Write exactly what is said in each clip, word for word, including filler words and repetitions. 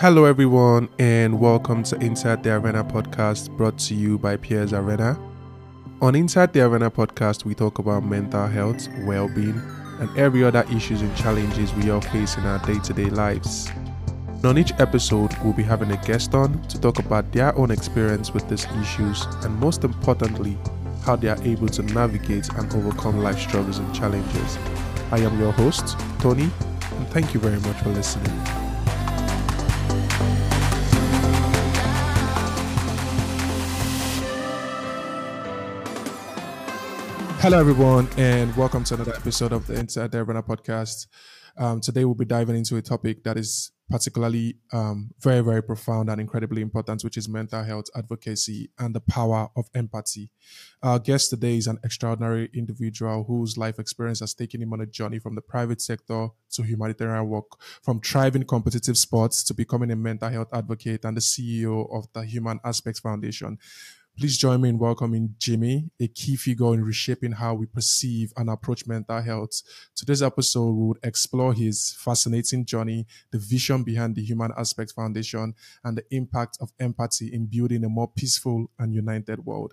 Hello everyone, and welcome to Inside the Arena podcast, brought to you by Piers Arena. On Inside the Arena podcast, we talk about mental health, well-being, and every other issues and challenges we all face in our day-to-day lives. And on each episode, we'll be having a guest on to talk about their own experience with these issues, and most importantly, how they are able to navigate and overcome life struggles and challenges. I am your host, Tony, and thank you very much for listening. Hello, everyone, and welcome to another episode of the Inside the Urbana podcast. Um, today, we'll be diving into a topic that is particularly um, very, very profound and incredibly important, which is mental health advocacy and the power of empathy. Our guest today is an extraordinary individual whose life experience has taken him on a journey from the private sector to humanitarian work, from thriving competitive sports to becoming a mental health advocate and the C E O of the Human Aspect Foundation. Please join me in welcoming Jimmy, a key figure in reshaping how we perceive and approach mental health. Today's episode will explore his fascinating journey, the vision behind the Human Aspect Foundation, and the impact of empathy in building a more peaceful and united world.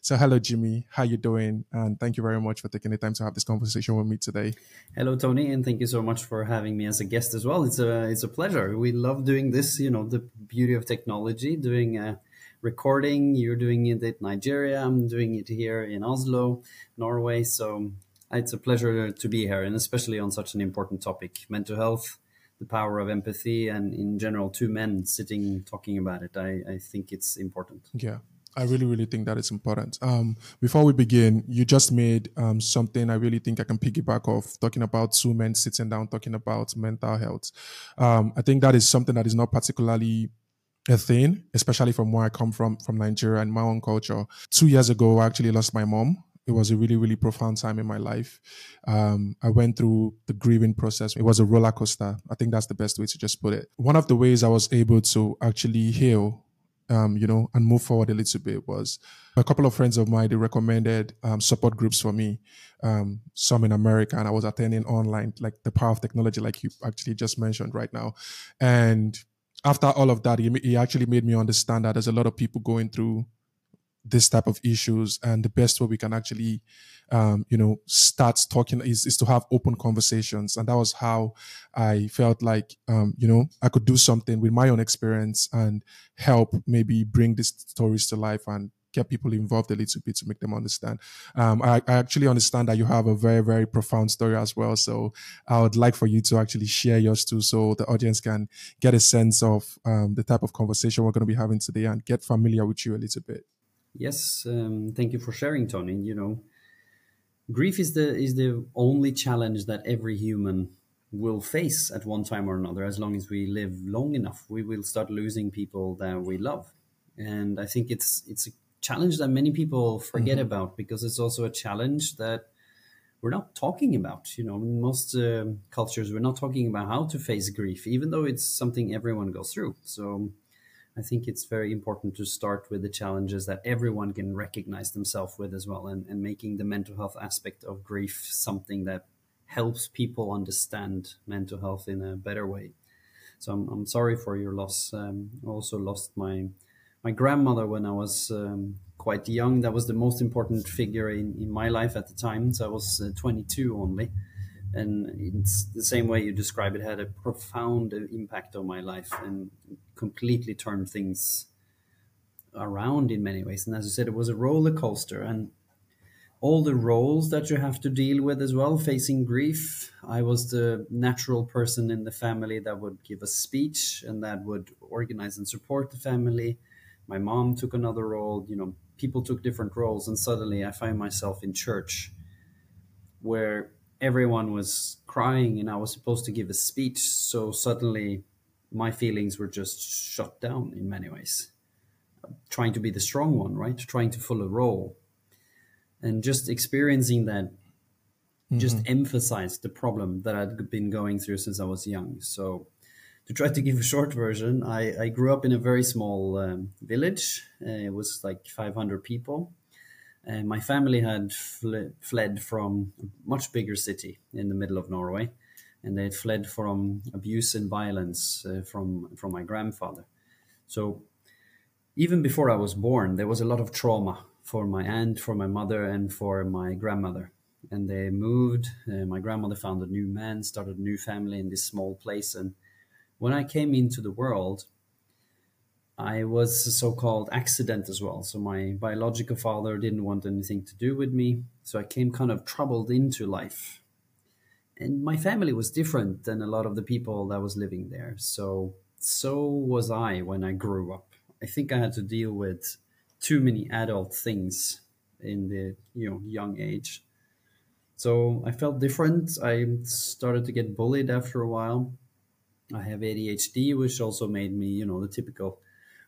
So hello, Jimmy. How you doing? And thank you very much for taking the time to have this conversation with me today. Hello, Tony, and thank you so much for having me as a guest as well. It's a, it's a pleasure. We love doing this, you know, the beauty of technology, doing a recording. You're doing it in Nigeria, I'm doing it here in Oslo, Norway. So it's a pleasure to be here, and especially on such an important topic, mental health, the power of empathy, and in general, two men sitting talking about it. I, I think it's important. Yeah, I really, really think that it's important. Um, before we begin, you just made um, something I really think I can piggyback off, talking about two men sitting down, talking about mental health. Um, I think that is something that is not particularly a thing, especially from where I come from, from Nigeria and my own culture. Two years ago, I actually lost my mom. It was a really, really profound time in my life. Um, I went through the grieving process. It was a roller coaster. I think that's the best way to just put it. One of the ways I was able to actually heal, um, you know, and move forward a little bit was a couple of friends of mine, they recommended um, support groups for me, um, some in America, and I was attending online, like the power of technology, like you actually just mentioned right now. And after all of that, he actually made me understand that there's a lot of people going through this type of issues, and the best way we can actually, um, you know, start talking is, is to have open conversations. And that was how I felt like, um, you know, I could do something with my own experience and help maybe bring these stories to life and get people involved a little bit to make them understand. Um, I, I actually understand that you have a very, very profound story as well. So I would like for you to actually share yours too, so the audience can get a sense of um, the type of conversation we're going to be having today and get familiar with you a little bit. Yes. Um, thank you for sharing, Tony. You know, grief is the, is the only challenge that every human will face at one time or another. As long as we live long enough, we will start losing people that we love. And I think it's, it's a challenge that many people forget mm-hmm. about, because it's also a challenge that we're not talking about. You know, in most uh, cultures, we're not talking about how to face grief, even though it's something everyone goes through. So I think it's very important to start with the challenges that everyone can recognize themselves with as well, and, and making the mental health aspect of grief something that helps people understand mental health in a better way. So I'm, I'm sorry for your loss. Um, I also lost my My grandmother when I was um, quite young. That was the most important figure in, in my life at the time. So I was uh, twenty-two only. And it's the same way you describe it, had a profound impact on my life and completely turned things around in many ways. And as you said, it was a roller coaster, and all the roles that you have to deal with as well, facing grief. I was the natural person in the family that would give a speech and that would organize and support the family. My mom took another role, you know, people took different roles, and suddenly I find myself in church where everyone was crying and I was supposed to give a speech. So suddenly my feelings were just shut down in many ways, trying to be the strong one, right? Trying to fill a role, and just experiencing that mm-hmm. just emphasized the problem that I'd been going through since I was young. So to try to give a short version, I, I grew up in a very small um, village. Uh, it was like five hundred people. And my family had fl- fled from a much bigger city in the middle of Norway. and they had fled from abuse and violence uh, from, from my grandfather. So even before I was born, there was a lot of trauma for my aunt, for my mother, and for my grandmother. And they moved. Uh, my grandmother found a new man, started a new family in this small place. And when I came into the world, I was a so-called accident as well. So my biological father didn't want anything to do with me. So I came kind of troubled into life. And my family was different than a lot of the people that was living there. So, so was I when I grew up. I think I had to deal with too many adult things in the, you know, young age. So I felt different. I started to get bullied after a while. I have A D H D, which also made me, you know, the typical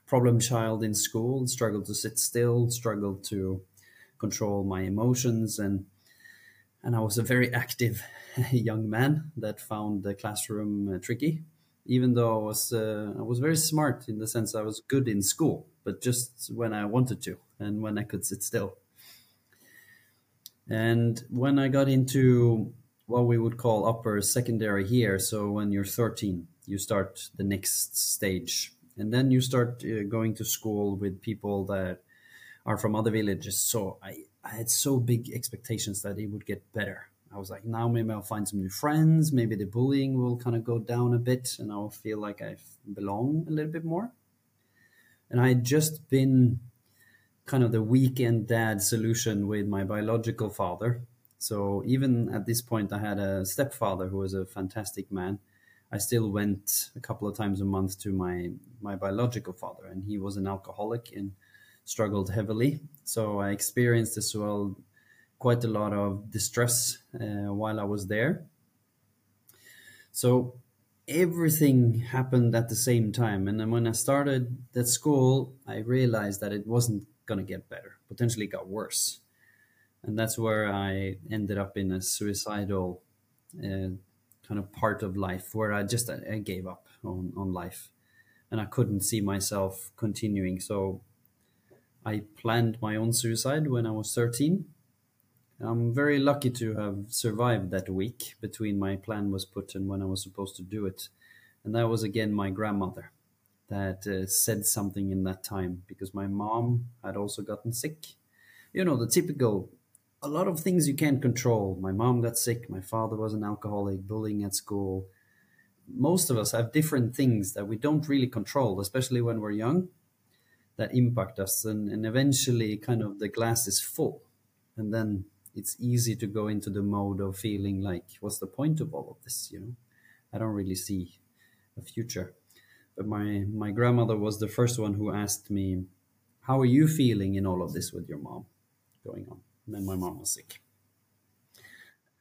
problem child in school, struggled to sit still, struggled to control my emotions. And and I was a very active young man that found the classroom tricky, even though I was, uh, I was very smart in the sense I was good in school, but just when I wanted to and when I could sit still. And when I got into what we would call upper secondary here, so when you're thirteen, you start the next stage. And then you start uh, going to school with people that are from other villages. So I, I had so big expectations that it would get better. I was like, now maybe I'll find some new friends. Maybe the bullying will kind of go down a bit and I'll feel like I belong a little bit more. And I had just been kind of the weekend dad solution with my biological father. So even at this point, I had a stepfather who was a fantastic man. I still went a couple of times a month to my, my biological father, and he was an alcoholic and struggled heavily. So I experienced as well quite a lot of distress uh, while I was there. So everything happened at the same time. And then when I started that school, I realized that it wasn't going to get better, potentially got worse. And that's where I ended up in a suicidal uh, kind of part of life where I just I gave up on, on life and I couldn't see myself continuing. So I planned my own suicide when I was thirteen. I'm very lucky to have survived that week between my plan was put and when I was supposed to do it. And that was again my grandmother that uh, said something in that time because my mom had also gotten sick. You know, the typical, a lot of things you can't control. My mom got sick. My father was an alcoholic, bullying at school. Most of us have different things that we don't really control, especially when we're young, that impact us. And, and eventually kind of the glass is full. And then it's easy to go into the mode of feeling like, what's the point of all of this? You know, I don't really see a future. But my, my grandmother was the first one who asked me, how are you feeling in all of this with your mom going on? And then my mom was sick.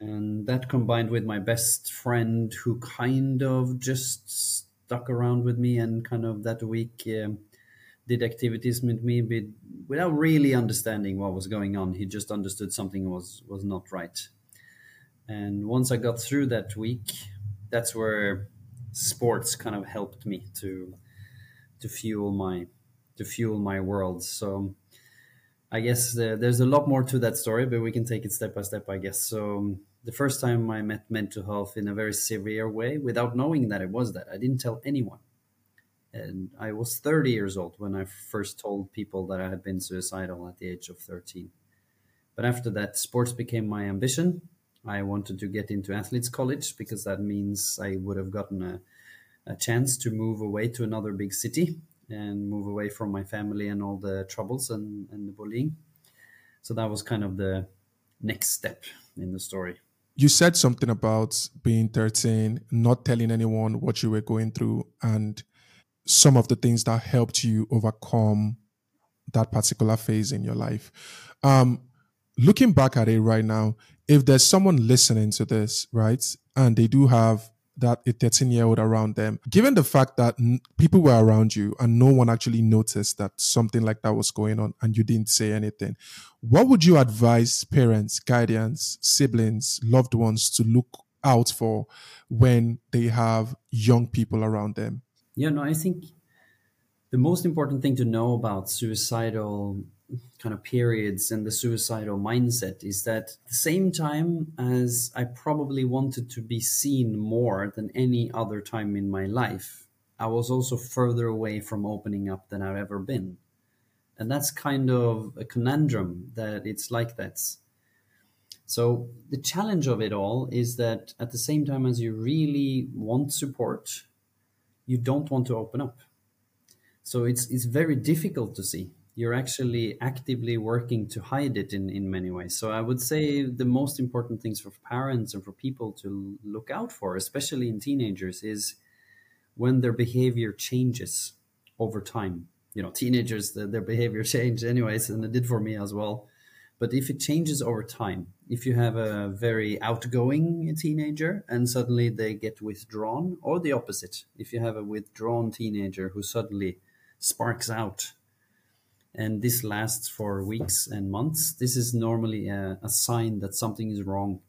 And that combined with my best friend who kind of just stuck around with me and kind of that week um, did activities with me with, without really understanding what was going on. He just understood something was, was not right. And once I got through that week, that's where sports kind of helped me to to fuel my to fuel my world. So I guess the, there's a lot more to that story, but we can take it step by step, I guess. So um, the first time I met mental health in a very severe way, without knowing that it was that, I didn't tell anyone. And I was thirty years old when I first told people that I had been suicidal at the age of thirteen. But after that, sports became my ambition. I wanted to get into athletes college because that means I would have gotten a, a chance to move away to another big city and move away from my family and all the troubles and, and the bullying. So that was kind of the next step in the story. You said something about being thirteen, not telling anyone what you were going through and some of the things that helped you overcome that particular phase in your life. Um, looking back at it right now, if there's someone listening to this, right, and they do have that a thirteen-year-old around them, given the fact that n- people were around you and no one actually noticed that something like that was going on and you didn't say anything, what would you advise parents, guardians, siblings, loved ones to look out for when they have young people around them? Yeah, no, I think the most important thing to know about suicidal kind of periods and the suicidal mindset is that at the same time as I probably wanted to be seen more than any other time in my life, I was also further away from opening up than I've ever been. And that's kind of a conundrum that it's like that. So the challenge of it all is that at the same time as you really want support, you don't want to open up. So it's it's very difficult to see. You're actually actively working to hide it in, in many ways. So I would say the most important things for parents and for people to look out for, especially in teenagers, is when their behavior changes over time. You know, teenagers, the, their behavior changed anyways, and it did for me as well. But if it changes over time, if you have a very outgoing teenager and suddenly they get withdrawn, or the opposite, if you have a withdrawn teenager who suddenly sparks out, and this lasts for weeks and months, this is normally a, a sign that something is wrong.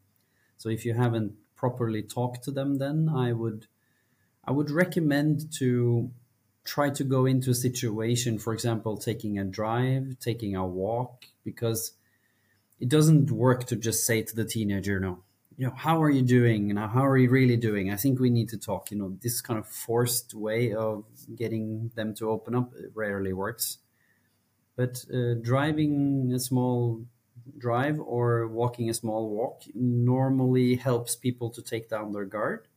So if you haven't properly talked to them, then I would, I would recommend to try to go into a situation, for example, taking a drive, taking a walk, because it doesn't work to just say to the teenager, no, you know, how are you doing? Now, how are you really doing? I think we need to talk. You know, this kind of forced way of getting them to open up rarely works. But uh, driving a small drive or walking a small walk normally helps people to take down their guard.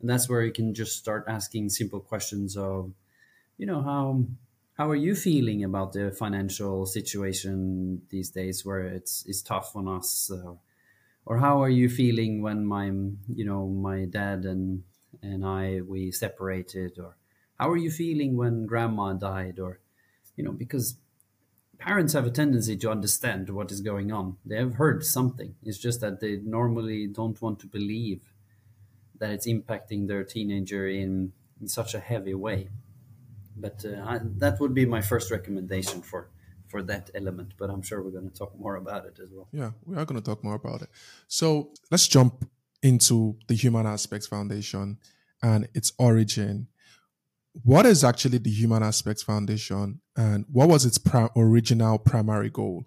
And that's where you can just start asking simple questions of, you know, how how are you feeling about the financial situation these days where it's, it's tough on us? Uh, or how are you feeling when my, you know, my dad and, and I, we separated? Or how are you feeling when grandma died? Or, you know, because parents have a tendency to understand what is going on. They have heard something. It's just that they normally don't want to believe that it's impacting their teenager in, in such a heavy way. But uh, I, that would be my first recommendation for, for that element. But I'm sure we're going to talk more about it as well. Yeah, we are going to talk more about it. So let's jump into the Human Aspects Foundation and its origin. What is actually the Human Aspects Foundation, and what was its pri- original primary goal?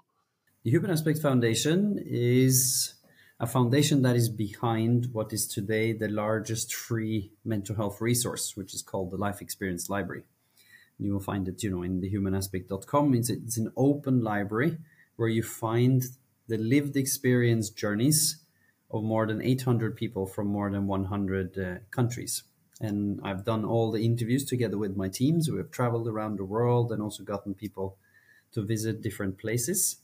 The Human Aspects Foundation is a foundation that is behind what is today the largest free mental health resource, which is called the Life Experience Library. And you will find it, you know, in the human aspect dot com. It's, it's an open library where you find the lived experience journeys of more than eight hundred people from more than one hundred uh, countries. And I've done all the interviews together with my teams. We have traveled around the world and also gotten people to visit different places.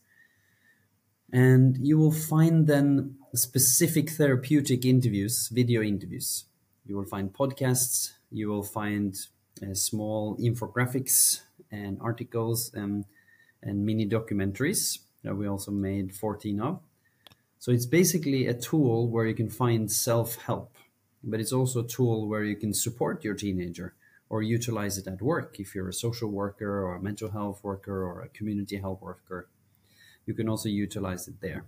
And you will find then specific therapeutic interviews, video interviews. You will find podcasts. You will find uh, small infographics and articles and, and mini documentaries that we also made fourteen of. So it's basically a tool where you can find self-help. But it's also a tool where you can support your teenager or utilize it at work. If you're a social worker or a mental health worker or a community health worker, you can also utilize it there.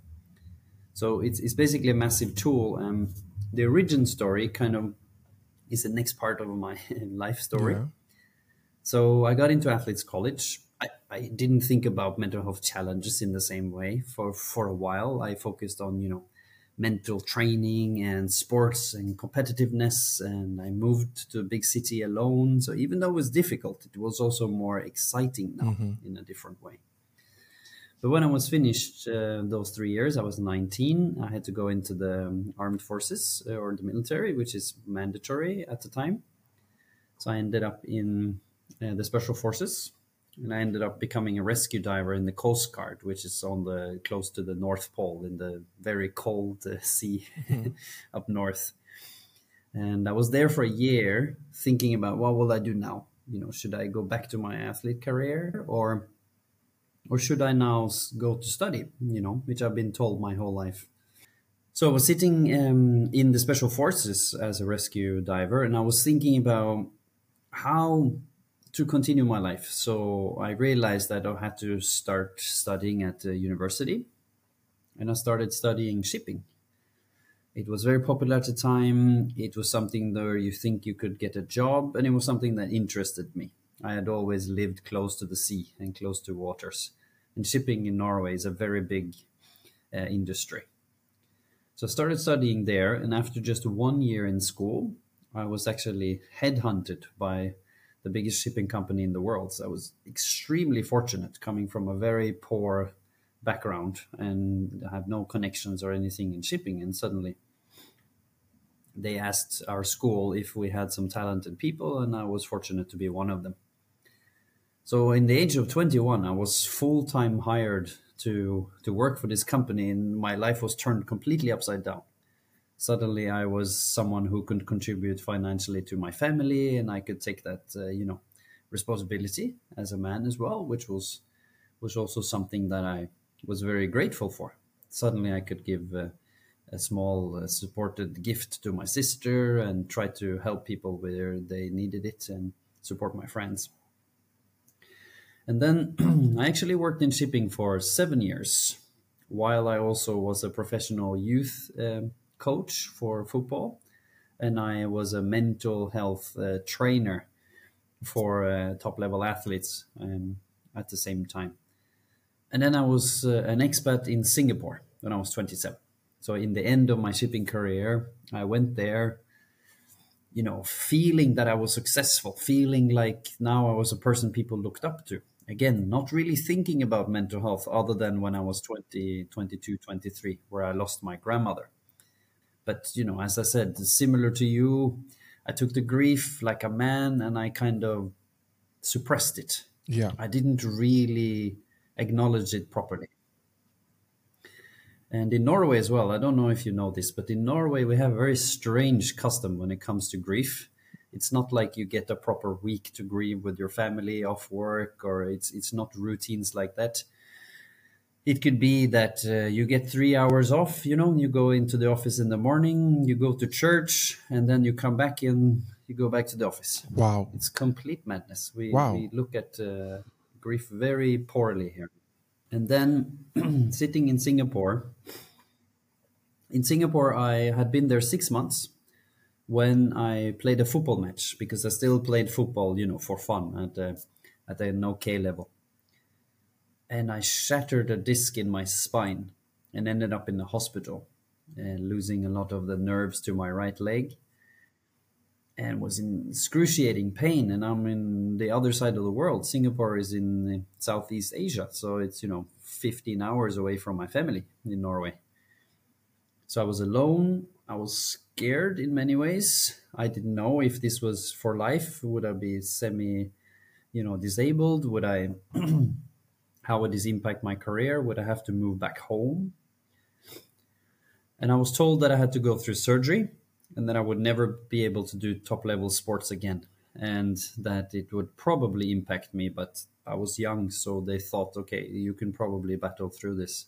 So it's, it's basically a massive tool. Um, the origin story kind of is the next part of my life story. Yeah. So I got into athletes college. I, I didn't think about mental health challenges in the same way for, for a while. I focused on, you know, mental training and sports and competitiveness. And I moved to a big city alone. So even though it was difficult, it was also more exciting now mm-hmm. in a different way. But when I was finished uh, those three years, I was nineteen. I had to go into the um, armed forces or the military, which is mandatory at the time. So I ended up in uh, the special forces, and I ended up becoming a rescue diver in the Coast Guard, which is on the close to the North Pole in the very cold uh, sea mm-hmm. up north. And I was there for a year thinking about what will I do now? You know, should I go back to my athlete career or or should I now go to study, you know, which I've been told my whole life. So I was sitting um, in the special forces as a rescue diver, and I was thinking about how to continue my life. So I realized that I had to start studying at the university, and I started studying shipping. It was very popular at the time. It was something where you think you could get a job, and it was something that interested me. I had always lived close to the sea and close to waters. and shipping in Norway is a very big uh, industry. So I started studying there, and after just one year in school, I was actually headhunted by the biggest shipping company in the world. So I was extremely fortunate, coming from a very poor background and I had no connections or anything in shipping. And suddenly they asked our school if we had some talented people, and I was fortunate to be one of them. So in the age of twenty-one, I was full-time hired to, to work for this company, and my life was turned completely upside down. Suddenly I was someone who could contribute financially to my family, and I could take that, uh, you know, responsibility as a man as well, which was, was also something that I was very grateful for. Suddenly I could give uh, a small uh, supported gift to my sister and try to help people where they needed it and support my friends. And then I actually worked in shipping for seven years, while I also was a professional youth um, coach for football. And I was a mental health uh, trainer for uh, top level athletes um, at the same time. And then I was uh, an expat in Singapore when I was twenty-seven. So in the end of my shipping career, I went there, you know, feeling that I was successful, feeling like now I was a person people looked up to. Again, not really thinking about mental health other than when I was twenty, twenty-two, twenty-three, where I lost my grandmother. But, you know, as I said, similar to you, I took the grief like a man and I kind of suppressed it. Yeah. I didn't really acknowledge it properly. And in Norway as well, I don't know if you know this, but in Norway, we have a very strange custom when it comes to grief. It's not like you get a proper week to grieve with your family, off work, or it's it's not routines like that. It could be that uh, you get three hours off, you know, you go into the office in the morning, you go to church, and then you come back and you go back to the office. Wow. It's complete madness. We, wow. we look at uh, grief very poorly here. And then sitting in Singapore, in Singapore, I had been there six months when I played a football match, because I still played football, you know, for fun at a, at an okay level. And I shattered a disc in my spine and ended up in the hospital, uh, losing a lot of the nerves to my right leg, and was in excruciating pain. And I'm in the other side of the world. Singapore is in Southeast Asia. So it's, you know, fifteen hours away from my family in Norway. So I was alone. I was scared in many ways. I didn't know if this was for life. Would I be semi, you know, disabled? Would I, how would this impact my career? Would I have to move back home? And I was told that I had to go through surgery, and that I would never be able to do top-level sports again, and that it would probably impact me, but I was young, so they thought, okay, you can probably battle through this.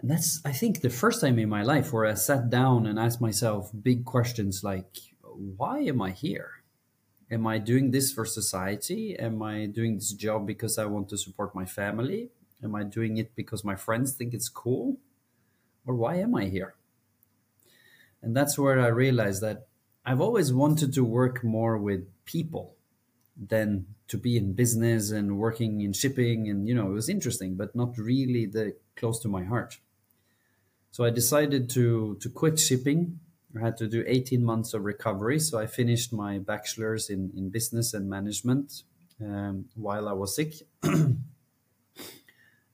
And that's, I think, the first time in my life where I sat down and asked myself big questions like, why am I here? Am I doing this for society? Am I doing this job because I want to support my family? Am I doing it because my friends think it's cool? Or why am I here? And that's where I realized that I've always wanted to work more with people than to be in business and working in shipping. And, you know, it was interesting, but not really the close to my heart. So I decided to, to quit shipping. I had to do eighteen months of recovery. So I finished my bachelor's in, in business and management um, while I was sick.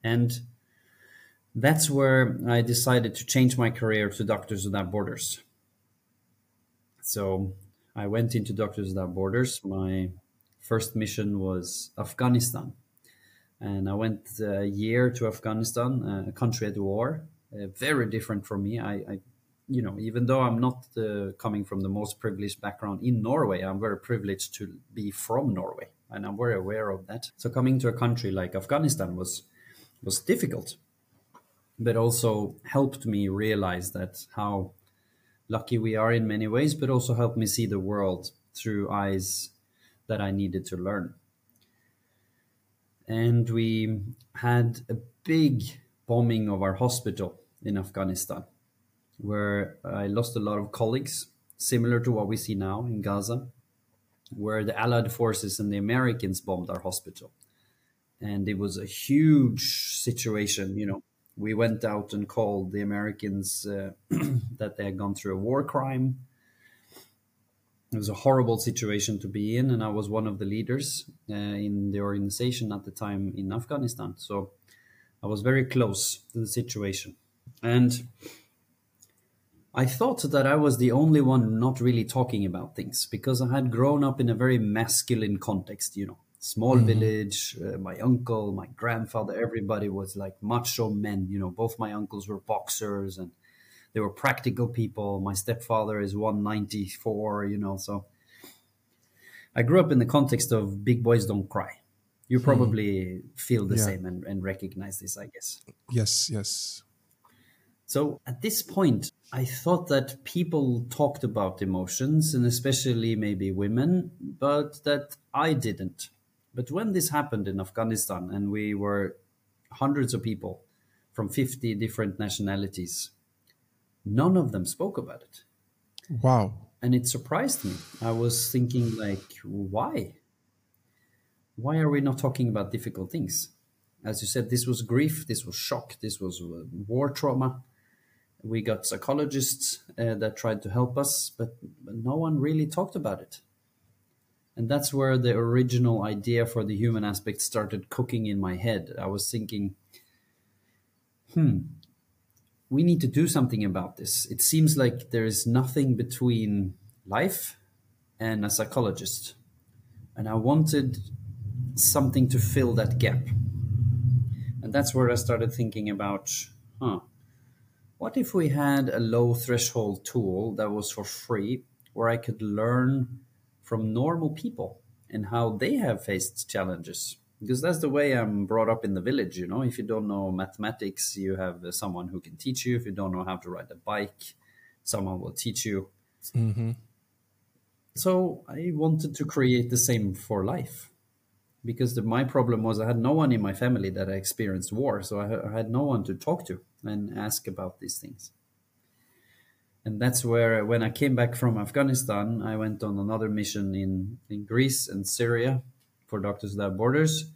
And that's where I decided to change my career to Doctors Without Borders. So I went into Doctors Without Borders. My first mission was Afghanistan. And I went a year to Afghanistan, a country at war, uh, very different from me. I, I, you know, even though I'm not uh, coming from the most privileged background in Norway, I'm very privileged to be from Norway. And I'm very aware of that. So coming to a country like Afghanistan was, was difficult, but also helped me realize that how lucky we are in many ways, but also helped me see the world through eyes that I needed to learn. And we had a big bombing of our hospital in Afghanistan, where I lost a lot of colleagues, similar to what we see now in Gaza, where the Allied forces and the Americans bombed our hospital. And it was a huge situation. You know, we went out and called the Americans uh, that they had gone through a war crime. It was a horrible situation to be in. And I was one of the leaders uh, in the organization at the time in Afghanistan. So I was very close to the situation. And I thought that I was the only one not really talking about things, because I had grown up in a very masculine context, you know, small mm-hmm. village, uh, my uncle, my grandfather, everybody was like macho men, you know, both my uncles were boxers and they were practical people. My stepfather is one ninety-four, you know, so I grew up in the context of big boys don't cry. You probably mm-hmm. feel the yeah. same and, and recognize this, I guess. Yes, yes. So at this point, I thought that people talked about emotions, and especially maybe women, but that I didn't. But when this happened in Afghanistan, and we were hundreds of people from fifty different nationalities, none of them spoke about it. Wow. And it surprised me. I was thinking, like, why? Why are we not talking about difficult things? As you said, this was grief, this was shock, this was war trauma. We got psychologists uh, that tried to help us, but, but no one really talked about it. And that's where the original idea for the human aspect started cooking in my head. I was thinking, hmm, we need to do something about this. It seems like there is nothing between life and a psychologist. And I wanted something to fill that gap. And that's where I started thinking about, huh, what if we had a low threshold tool that was for free, where I could learn from normal people and how they have faced challenges? Because that's the way I'm brought up in the village, you know. If you don't know mathematics, you have someone who can teach you. If you don't know how to ride a bike, someone will teach you. Mm-hmm. So I wanted to create the same for life. Because the, my problem was I had no one in my family that I experienced war. So I, I had no one to talk to and ask about these things. And that's where, when I came back from Afghanistan, I went on another mission in, in Greece and Syria for Doctors Without Borders.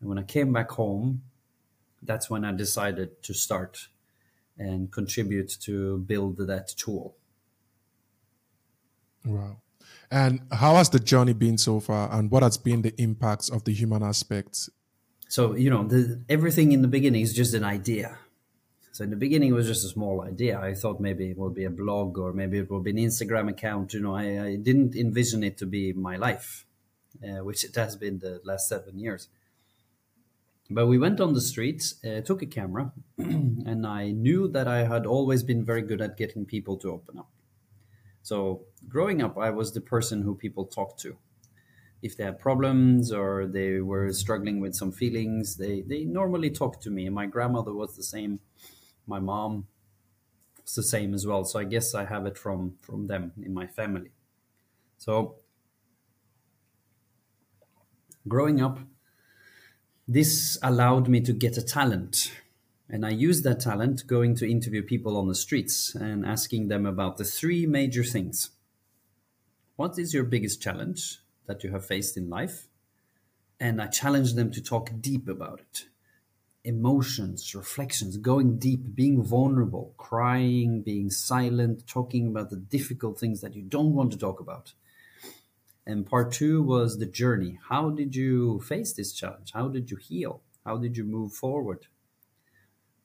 And when I came back home, that's when I decided to start and contribute to build that tool. Wow. And how has the journey been so far, and what has been the impacts of the human aspect? So, you know, the, everything in the beginning is just an idea. So in the beginning, it was just a small idea. I thought maybe it would be a blog, or maybe it would be an Instagram account. You know, I, I didn't envision it to be my life, uh, which it has been the last seven years. But we went on the streets, uh, took a camera, and I knew that I had always been very good at getting people to open up. So growing up, I was the person who people talked to. If they had problems or they were struggling with some feelings, they, they normally talked to me. My grandmother was the same. My mom was the same as well. So I guess I have it from, from them in my family. So growing up, this allowed me to get a talent. And I used that talent going to interview people on the streets and asking them about the three major things. What is your biggest challenge that you have faced in life? And I challenged them to talk deep about it. Emotions, reflections, going deep, being vulnerable, crying, being silent, talking about the difficult things that you don't want to talk about. And part two was the journey. How did you face this challenge? How did you heal? How did you move forward?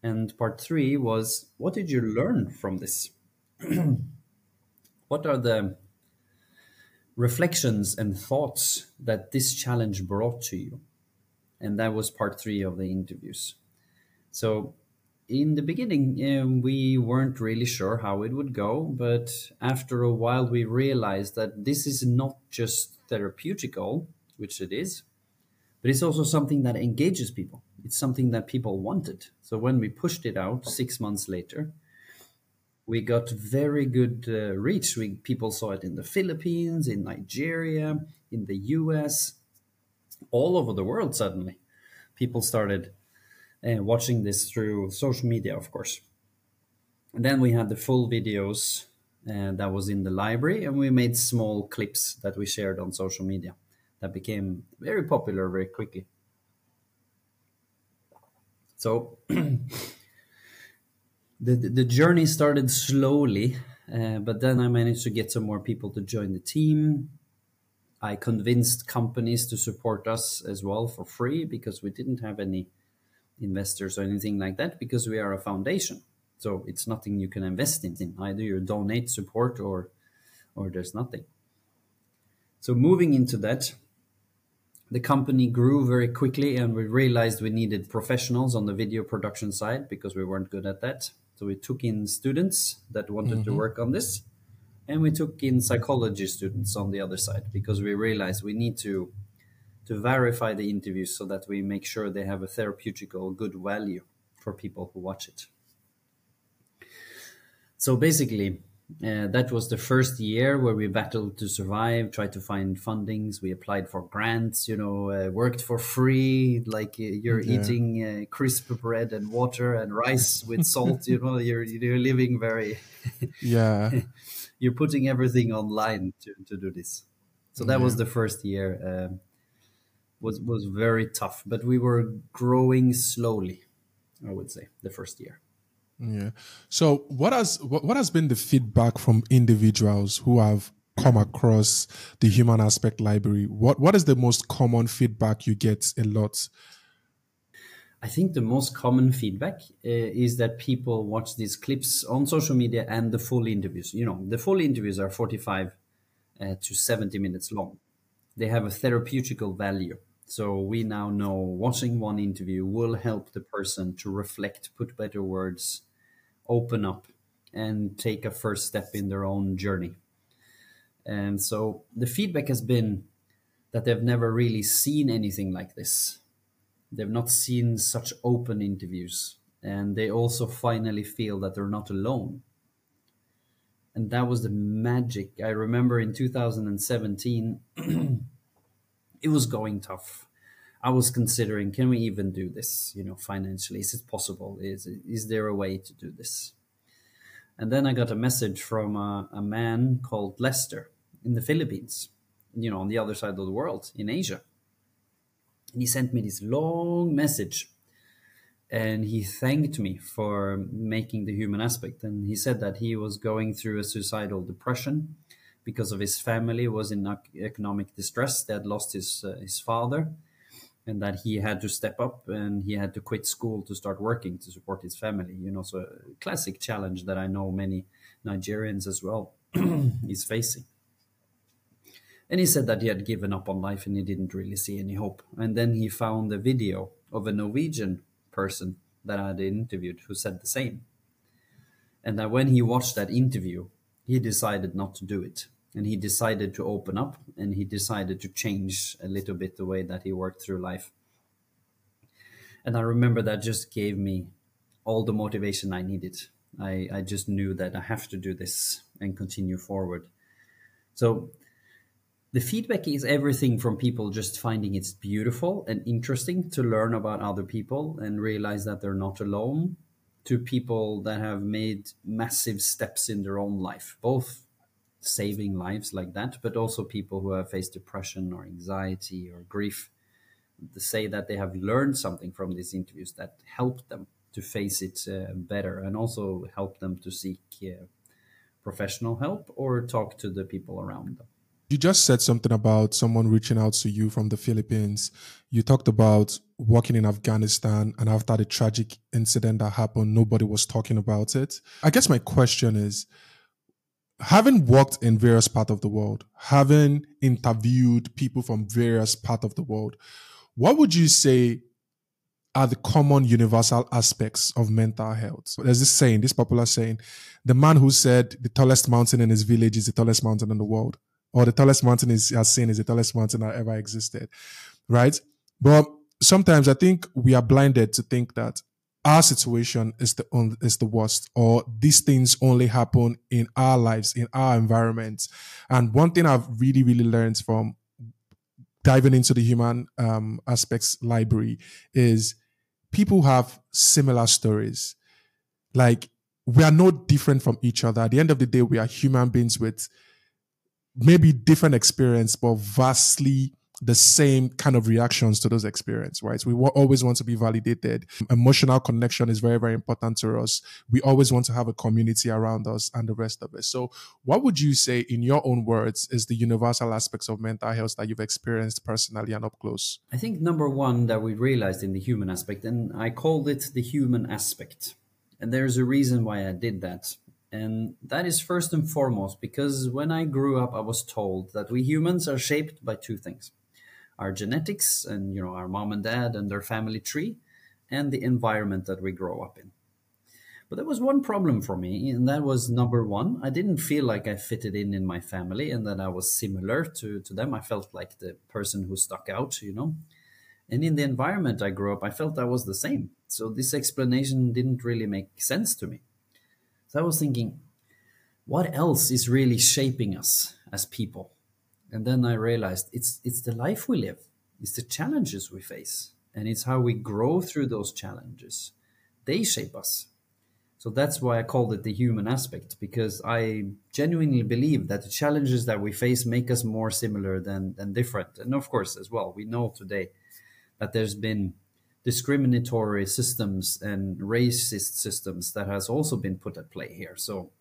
And part three was, what did you learn from this? What are the reflections and thoughts that this challenge brought to you? And that was part three of the interviews. So in the beginning, um, we weren't really sure how it would go. But after a while, we realized that this is not just therapeutical, which it is, but it's also something that engages people. It's something that people wanted. So when we pushed it out six months later, we got very good uh, reach. We, people saw it in the Philippines, in Nigeria, in the U S, all over the world suddenly. People started uh, watching this through social media, of course. And then we had the full videos uh, that was in the library, and we made small clips that we shared on social media that became very popular very quickly. So the the journey started slowly, uh, but then I managed to get some more people to join the team. I convinced companies to support us as well for free, because we didn't have any investors or anything like that, because we are a foundation. So it's nothing you can invest in. Either you donate support or or there's nothing. So moving into that, the company grew very quickly, and we realized we needed professionals on the video production side because we weren't good at that. So we took in students that wanted mm-hmm. to work on this, and we took in psychology students on the other side, because we realized we need to to verify the interviews so that we make sure they have a therapeutic or good value for people who watch it. So basically, uh, that was the first year where we battled to survive, tried to find fundings. We applied for grants, you know, uh, worked for free, like uh, you're yeah. eating uh, crisp bread and water and rice with salt, you know, you're, you're living very... yeah. You're putting everything online to, to do this. So that yeah. was the first year. Uh, was was very tough, but we were growing slowly, I would say, the first year. Yeah. So what has what, what has been the feedback from individuals who have come across the Human Aspect Library? What what is the most common feedback you get a lot? I think the most common feedback uh, is that people watch these clips on social media and the full interviews. You know, the full interviews are forty-five uh, to seventy minutes long. They have a therapeutical value. So we now know watching one interview will help the person to reflect, put better words, open up, and take a first step in their own journey. And so the feedback has been that they've never really seen anything like this. They've not seen such open interviews. And they also finally feel that they're not alone. And that was the magic. I remember in two thousand seventeen, it was going tough. I was considering, can we even do this? You know, financially, is it possible? Is, is there a way to do this? And then I got a message from a, a man called Lester in the Philippines, you know, on the other side of the world, in Asia. And he sent me this long message. And he thanked me for making the Human Aspect. And he said that he was going through a suicidal depression because of his family was in economic distress. They had lost his, uh, his father, and that he had to step up and he had to quit school to start working to support his family. You know, so a classic challenge that I know many Nigerians as well is facing. And he said that he had given up on life and he didn't really see any hope. And then he found a video of a Norwegian person that I had interviewed who said the same, and that when he watched that interview, he decided not to do it, and he decided to open up, and he decided to change a little bit the way that he worked through life. And I remember that just gave me all the motivation I needed. I, I just knew that I have to do this and continue forward. So the feedback is everything from people just finding it's beautiful and interesting to learn about other people and realize that they're not alone, to people that have made massive steps in their own life, both saving lives like that, but also people who have faced depression or anxiety or grief, to say that they have learned something from these interviews that helped them to face it uh, better, and also help them to seek uh, professional help or talk to the people around them. You just said something about someone reaching out to you from the Philippines. You talked about working in Afghanistan, and after the tragic incident that happened, nobody was talking about it. I guess my question is, having worked in various parts of the world, having interviewed people from various parts of the world, what would you say are the common universal aspects of mental health? So there's this saying, this popular saying, the man who said the tallest mountain in his village is the tallest mountain in the world, or the tallest mountain is, as seen, is the tallest mountain that ever existed, right? But sometimes I think we are blinded to think that our situation is the is the worst, or these things only happen in our lives, in our environments. And one thing I've really, really learned from diving into the Human um, Aspects Library is people have similar stories. Like, we are no different from each other. At the end of the day, we are human beings with maybe different experience, but vastly the same kind of reactions to those experiences, right? We always want to be validated. Emotional connection is very, very important to us. We always want to have a community around us and the rest of it. So what would you say, in your own words, is the universal aspects of mental health that you've experienced personally and up close? I think number one that we realized in the human aspect, and I called it the human aspect. And there's a reason why I did that. And that is first and foremost because when I grew up, I was told that we humans are shaped by two things: our genetics and, you know, our mom and dad and their family tree, and the environment that we grow up in. But there was one problem for me, and that was number one, I didn't feel like I fitted in in my family and that I was similar to, to them. I felt like the person who stuck out, you know. And in the environment I grew up, I felt I was the same. So this explanation didn't really make sense to me. So I was thinking, what else is really shaping us as people? And then I realized it's it's the life we live. It's the challenges we face. And it's how we grow through those challenges. They shape us. So that's why I called it the human aspect, because I genuinely believe that the challenges that we face make us more similar than, than different. And of course, as well, we know today that there's been discriminatory systems and racist systems that has also been put at play here. So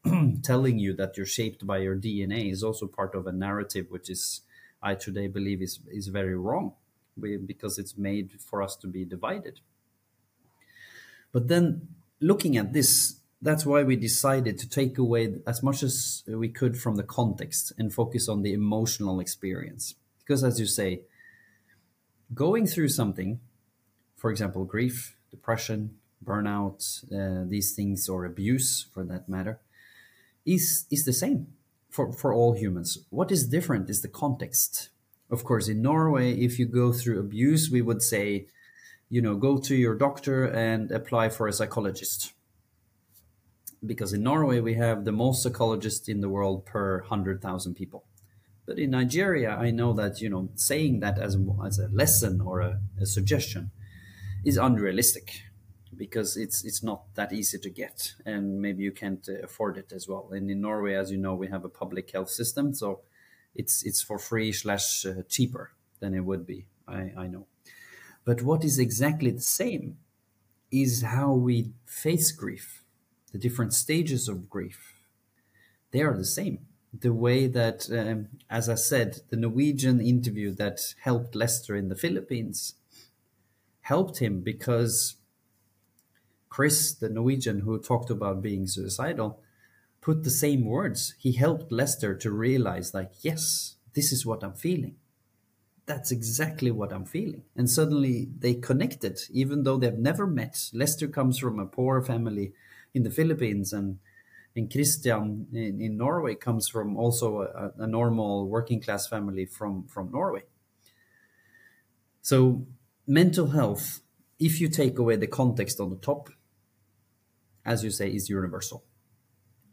telling you that you're shaped by your D N A is also part of a narrative, which is, I today believe is, is very wrong because it's made for us to be divided. But then looking at this, that's why we decided to take away as much as we could from the context and focus on the emotional experience. Because as you say, going through something, for example, grief, depression, burnout, uh, these things, or abuse for that matter, is, is the same for, for all humans. What is different is the context. Of course, in Norway, if you go through abuse, we would say, you know, go to your doctor and apply for a psychologist. Because in Norway, we have the most psychologists in the world per one hundred thousand people. But in Nigeria, I know that, you know, saying that as, as a lesson or a, a suggestion is unrealistic because it's it's not that easy to get, and maybe you can't afford it as well. And in Norway, as you know, we have a public health system, so it's it's for free slash cheaper than it would be, I, I know. But what is exactly the same is how we face grief, the different stages of grief. They are the same. The way that, um, as I said, the Norwegian interview that helped Lester in the Philippines helped him because Chris, the Norwegian who talked about being suicidal, put the same words. He helped Lester to realize, like, yes, this is what I'm feeling. That's exactly what I'm feeling. And suddenly they connected, even though they've never met. Lester comes from a poor family in the Philippines, and, and Christian in, in Norway comes from also a, a normal working class family from, from Norway. So mental health, if you take away the context on the top, as you say, is universal.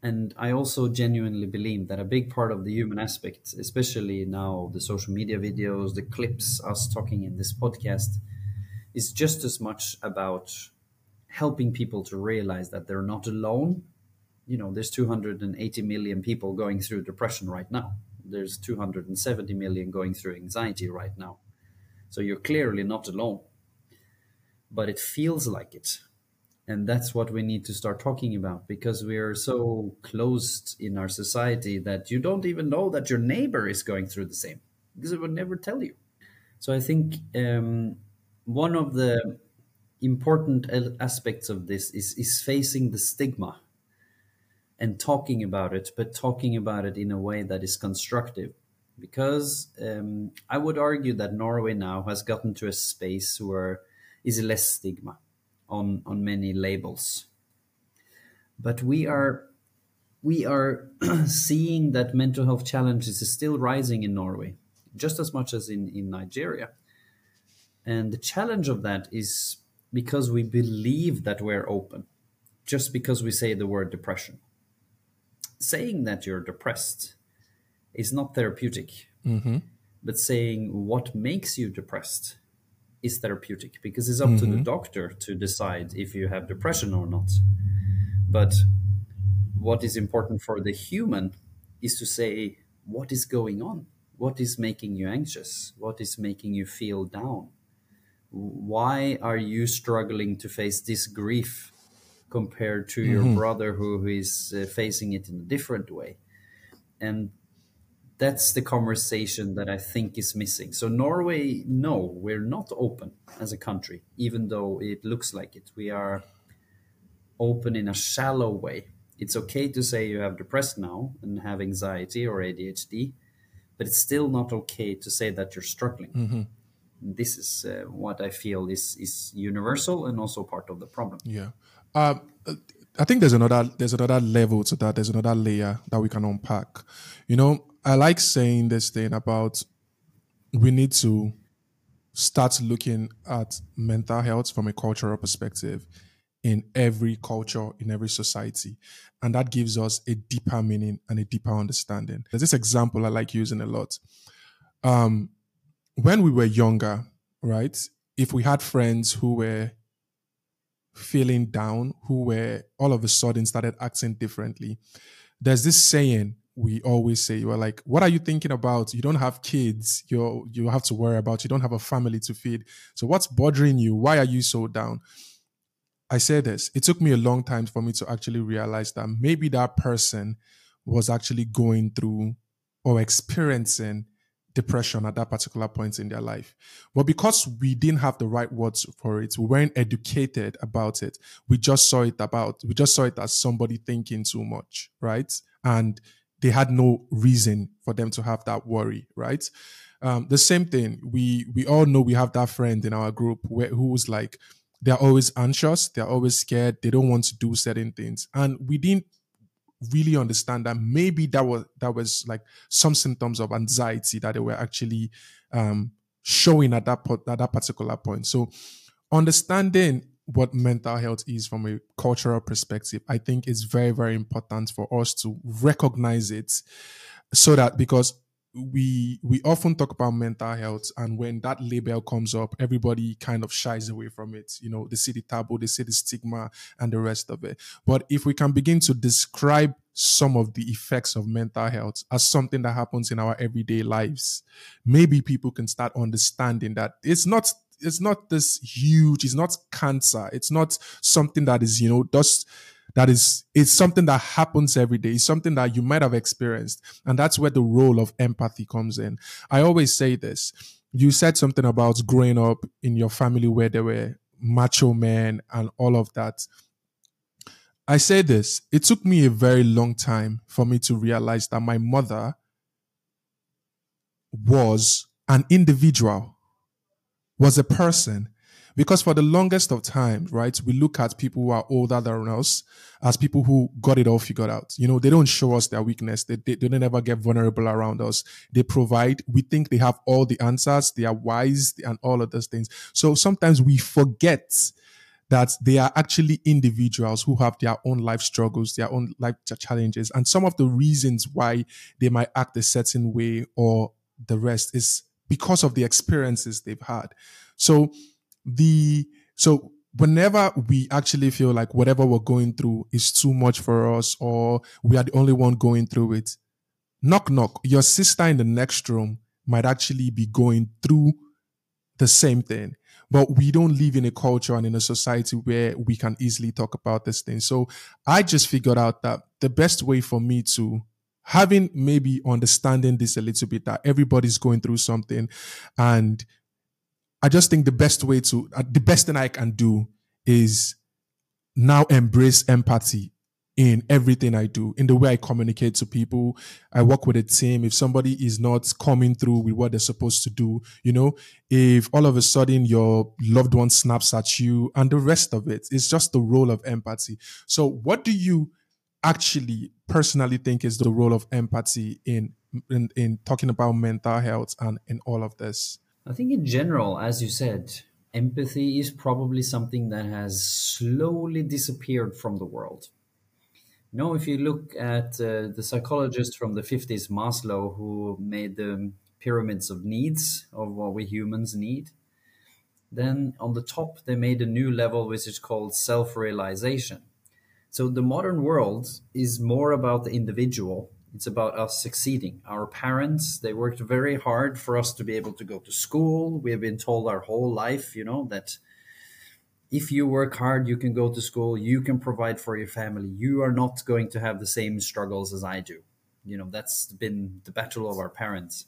And I also genuinely believe that a big part of the human aspect, especially now the social media videos, the clips, us talking in this podcast, is just as much about helping people to realize that they're not alone. You know, there's two hundred eighty million people going through depression right now. There's two hundred seventy million going through anxiety right now. So you're clearly not alone, but it feels like it. And that's what we need to start talking about, because we are so closed in our society that you don't even know that your neighbor is going through the same, because it would never tell you. So I think um, one of the important aspects of this is, is facing the stigma and talking about it, but talking about it in a way that is constructive. Because um, I would argue that Norway now has gotten to a space where is less stigma on, on many labels. But we are, we are seeing that mental health challenges is still rising in Norway, just as much as in, in Nigeria. And the challenge of that is because we believe that we're open, just because we say the word depression. Saying that you're depressed is not therapeutic, mm-hmm. but saying what makes you depressed is therapeutic, because it's up mm-hmm. to the doctor to decide if you have depression or not. But what is important for the human is to say what is going on, What is making you anxious? What is making you feel down? Why are you struggling to face this grief compared to mm-hmm. your brother who is uh, facing it in a different way? And that's the conversation that I think is missing. So Norway, no, we're not open as a country, even though it looks like it. We are open in a shallow way. It's okay to say you have depressed now and have anxiety or A D H D, but it's still not okay to say that you're struggling. Mm-hmm. This is uh, what I feel is is universal and also part of the problem. Yeah, uh, I think there's another there's another level to that. There's another layer that we can unpack. You know, I like saying this thing about we need to start looking at mental health from a cultural perspective in every culture, in every society. And that gives us a deeper meaning and a deeper understanding. There's this example I like using a lot. Um, when we were younger, right, if we had friends who were feeling down, who were all of a sudden started acting differently, there's this saying we always say, we're like, what are you thinking about? You don't have kids. You're, you have to worry about. You don't have a family to feed. So what's bothering you? Why are you so down? I say this, it took me a long time for me to actually realize that maybe that person was actually going through or experiencing depression at that particular point in their life. But because we didn't have the right words for it, we weren't educated about it. We just saw it about, we just saw it as somebody thinking too much, right? And they had no reason for them to have that worry, right? Um, the same thing, we we all know we have that friend in our group where, who's like, they're always anxious. They're always scared. They don't want to do certain things. And we didn't really understand that maybe that was, that was like some symptoms of anxiety that they were actually um, showing at that, at that particular point. So understanding what mental health is from a cultural perspective, I think is very, very important for us to recognize it, so that, because we we often talk about mental health, and when that label comes up, everybody kind of shies away from it. You know, they see the taboo, they see the stigma and the rest of it. But if we can begin to describe some of the effects of mental health as something that happens in our everyday lives, maybe people can start understanding that it's not it's not this huge, it's not cancer, it's not something that is, you know, just That is, it's something that happens every day. It's something that you might have experienced. And that's where the role of empathy comes in. I always say this. You said something about growing up in your family where there were macho men and all of that. I say this. It took me a very long time for me to realize that my mother was an individual, was a person. Because for the longest of time, right, we look at people who are older than us as people who got it all figured out. You know, they don't show us their weakness. They, they, they don't ever get vulnerable around us. They provide. We think they have all the answers. They are wise and all of those things. So sometimes we forget that they are actually individuals who have their own life struggles, their own life challenges. And some of the reasons why they might act a certain way or the rest is because of the experiences they've had. So... The so whenever we actually feel like whatever we're going through is too much for us, or we are the only one going through it, knock, knock, your sister in the next room might actually be going through the same thing. But we don't live in a culture and in a society where we can easily talk about this thing. So I just figured out that the best way for me to, having maybe understanding this a little bit, that everybody's going through something, and I just think the best way to, uh, the best thing I can do is now embrace empathy in everything I do, in the way I communicate to people. I work with a team. If somebody is not coming through with what they're supposed to do, you know, if all of a sudden your loved one snaps at you and the rest of it, it's just the role of empathy. So what do you actually personally think is the role of empathy in, in, in talking about mental health and in all of this? I think in general, as you said, empathy is probably something that has slowly disappeared from the world. You know, if you look at uh, the psychologist from the fifties, Maslow, who made the pyramids of needs, of what we humans need, then on the top, they made a new level, which is called self-realization. So the modern world is more about the individual It's about us succeeding. Our parents, they worked very hard for us to be able to go to school. We have been told our whole life, you know, that if you work hard, you can go to school, you can provide for your family. You are not going to have the same struggles as I do. You know, that's been the battle of our parents.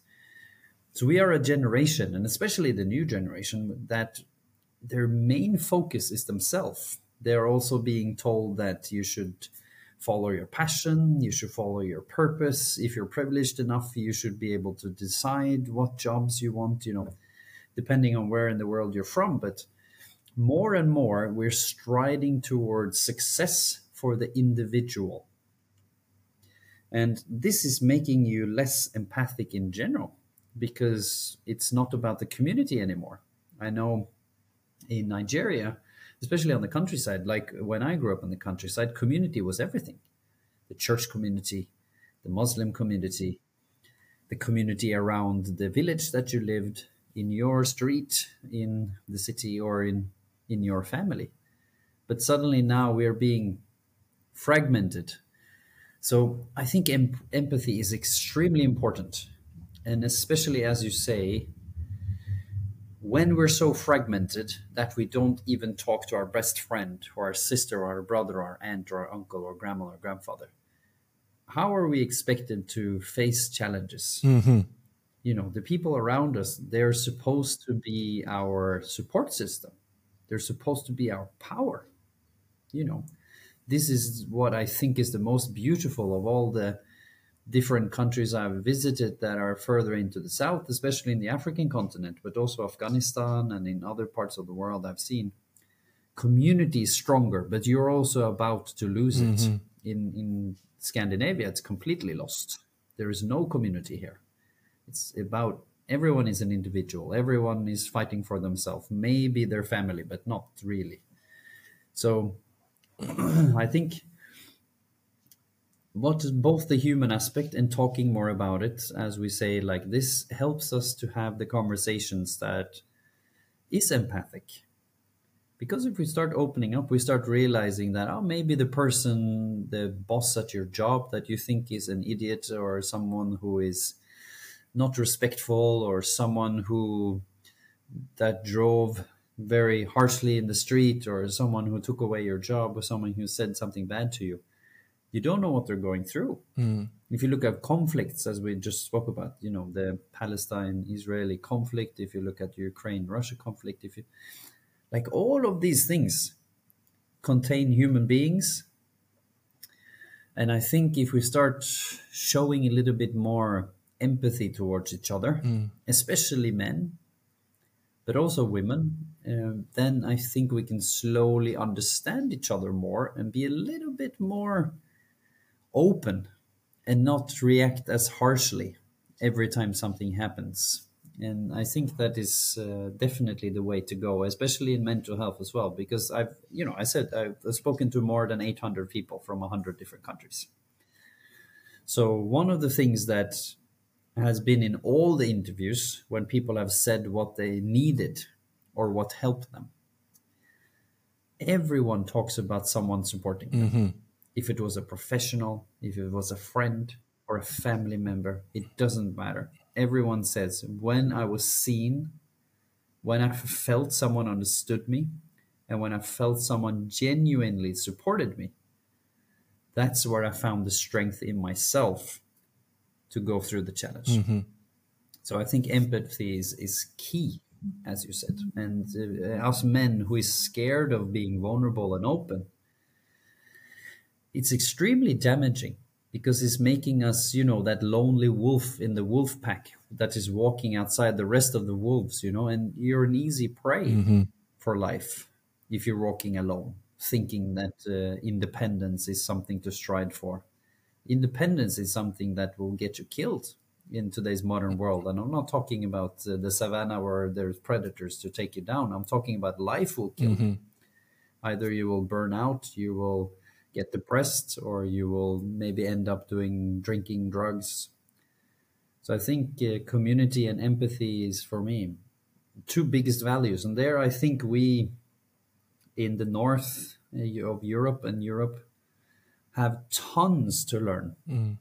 So we are a generation, and especially the new generation, that their main focus is themselves. They're also being told that you should follow your passion, you should follow your purpose. If you're privileged enough, you should be able to decide what jobs you want, you know, depending on where in the world you're from. But more and more, we're striding towards success for the individual. And this is making you less empathic in general, because it's not about the community anymore. I know in Nigeria, especially on the countryside, like when I grew up in the countryside, community was everything. The church community, the Muslim community, the community around the village that you lived, in your street, in the city, or in, in your family. But suddenly now we are being fragmented. So I think em empathy is extremely important. And especially, as you say, when we're so fragmented that we don't even talk to our best friend or our sister or our brother or our aunt or our uncle or grandma or grandfather, how are we expected to face challenges? Mm-hmm. You know, the people around us, they're supposed to be our support system. They're supposed to be our power. You know, this is what I think is the most beautiful of all the different countries I've visited that are further into the south, especially in the African continent, but also Afghanistan and in other parts of the world I've seen. Community is stronger, but you're also about to lose mm-hmm. it. In, in Scandinavia, it's completely lost. There is no community here. It's about everyone is an individual. Everyone is fighting for themselves, maybe their family, but not really. So I think what is both the human aspect and talking more about it, as we say, like this helps us to have the conversations that is empathic. Because if we start opening up, we start realizing that, oh, maybe the person, the boss at your job that you think is an idiot or someone who is not respectful, or someone who that drove very harshly in the street, or someone who took away your job, or someone who said something bad to you. You don't know what they're going through. Mm. If you look at conflicts, as we just spoke about, you know, the Palestine-Israeli conflict, if you look at the Ukraine-Russia conflict, if you like, all of these things contain human beings. And I think if we start showing a little bit more empathy towards each other, mm. especially men, but also women, uh, then I think we can slowly understand each other more and be a little bit more open and not react as harshly every time something happens. And I think that is uh, definitely the way to go, especially in mental health as well, because I've, you know, I said I've spoken to more than eight hundred people from one hundred different countries. So one of the things that has been in all the interviews when people have said what they needed or what helped them, everyone talks about someone supporting them. Mm-hmm. If it was a professional, if it was a friend or a family member, it doesn't matter. Everyone says, when I was seen, when I felt someone understood me, and when I felt someone genuinely supported me, that's where I found the strength in myself to go through the challenge. Mm-hmm. So I think empathy is, is key, as you said. And uh, us men who is scared of being vulnerable and open, it's extremely damaging, because it's making us, you know, that lonely wolf in the wolf pack that is walking outside the rest of the wolves, you know, and you're an easy prey mm-hmm. for life if you're walking alone, thinking that uh, independence is something to strive for. Independence is something that will get you killed in today's modern world. And I'm not talking about uh, the savannah where there's predators to take you down. I'm talking about life will kill mm-hmm. you. Either you will burn out, you will get depressed, or you will maybe end up doing drinking, drugs. So I think uh, community and empathy is, for me, two biggest values. And there I think we in the north of Europe and Europe have tons to learn mm.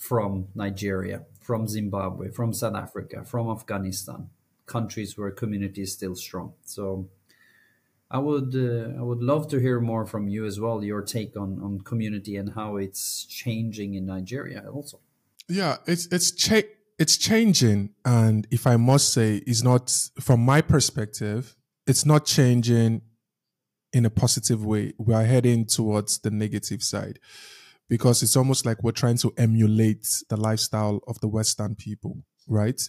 from Nigeria, from Zimbabwe, from South Africa, from Afghanistan, countries where community is still strong. So I would uh, I would love to hear more from you as well, your take on, on community and how it's changing in Nigeria also. Yeah, it's it's cha- it's changing. And if I must say, it's not, from my perspective, it's not changing in a positive way. We are heading towards the negative side, because it's almost like we're trying to emulate the lifestyle of the Western people, right?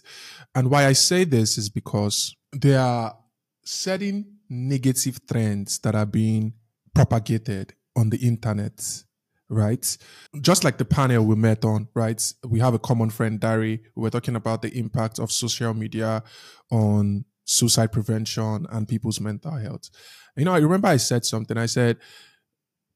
And why I say this is because there are certain negative trends that are being propagated on the internet, right? Just like the panel we met on, right? We have a common friend, Dari. We're talking about the impact of social media on suicide prevention and people's mental health. You know, I remember I said something. I said,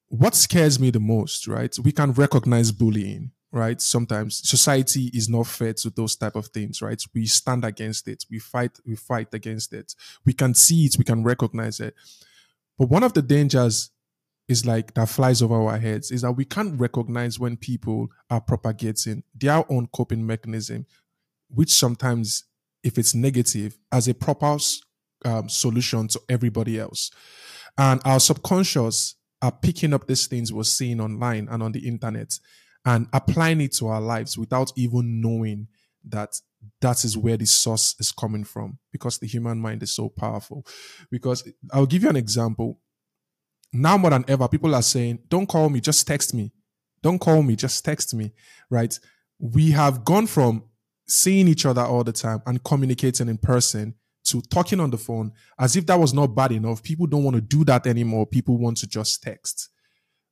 what scares me the most, right? We can recognize bullying, right? Sometimes society is not fair to those type of things, right? We stand against it. We fight, we fight against it. We can see it. We can recognize it. But one of the dangers is like that flies over our heads is that we can't recognize when people are propagating their own coping mechanism, which sometimes, if it's negative, as a proper um, solution to everybody else. And our subconscious are picking up these things we're seeing online and on the internet and applying it to our lives without even knowing that that is where the source is coming from, because the human mind is so powerful. Because I'll give you an example. Now more than ever, people are saying, don't call me, just text me. Don't call me, just text me, right? We have gone from seeing each other all the time and communicating in person to talking on the phone, as if that was not bad enough. People don't want to do that anymore. People want to just text,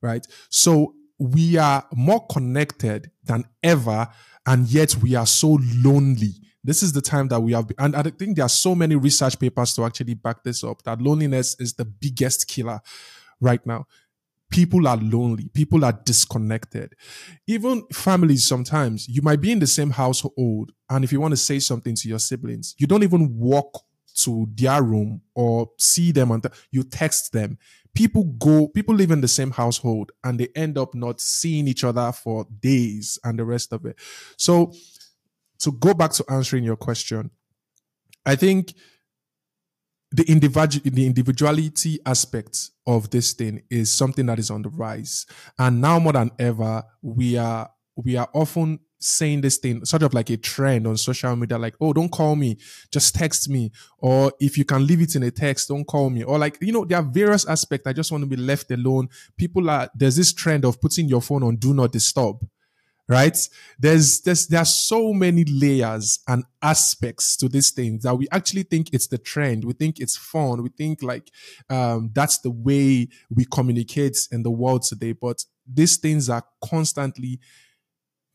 right? So we are more connected than ever, and yet we are so lonely. This is the time that we have been, and I think there are so many research papers to actually back this up, that loneliness is the biggest killer right now. People are lonely. People are disconnected. Even families sometimes, you might be in the same household, and if you want to say something to your siblings, you don't even walk to their room or see them, and th- you text them. People go, people live in the same household, and they end up not seeing each other for days and the rest of it. So to go back to answering your question, I think the individu- the individuality aspect of this thing is something that is on the rise. And now more than ever, we are we are often saying this thing sort of like a trend on social media, like, oh, don't call me, just text me. Or if you can leave it in a text, don't call me. Or like, you know, there are various aspects. I just want to be left alone. People are, there's this trend of putting your phone on do not disturb, right? There's, there's, there are so many layers and aspects to these things that we actually think it's the trend. We think it's fun. We think like, um, that's the way we communicate in the world today. But these things are constantly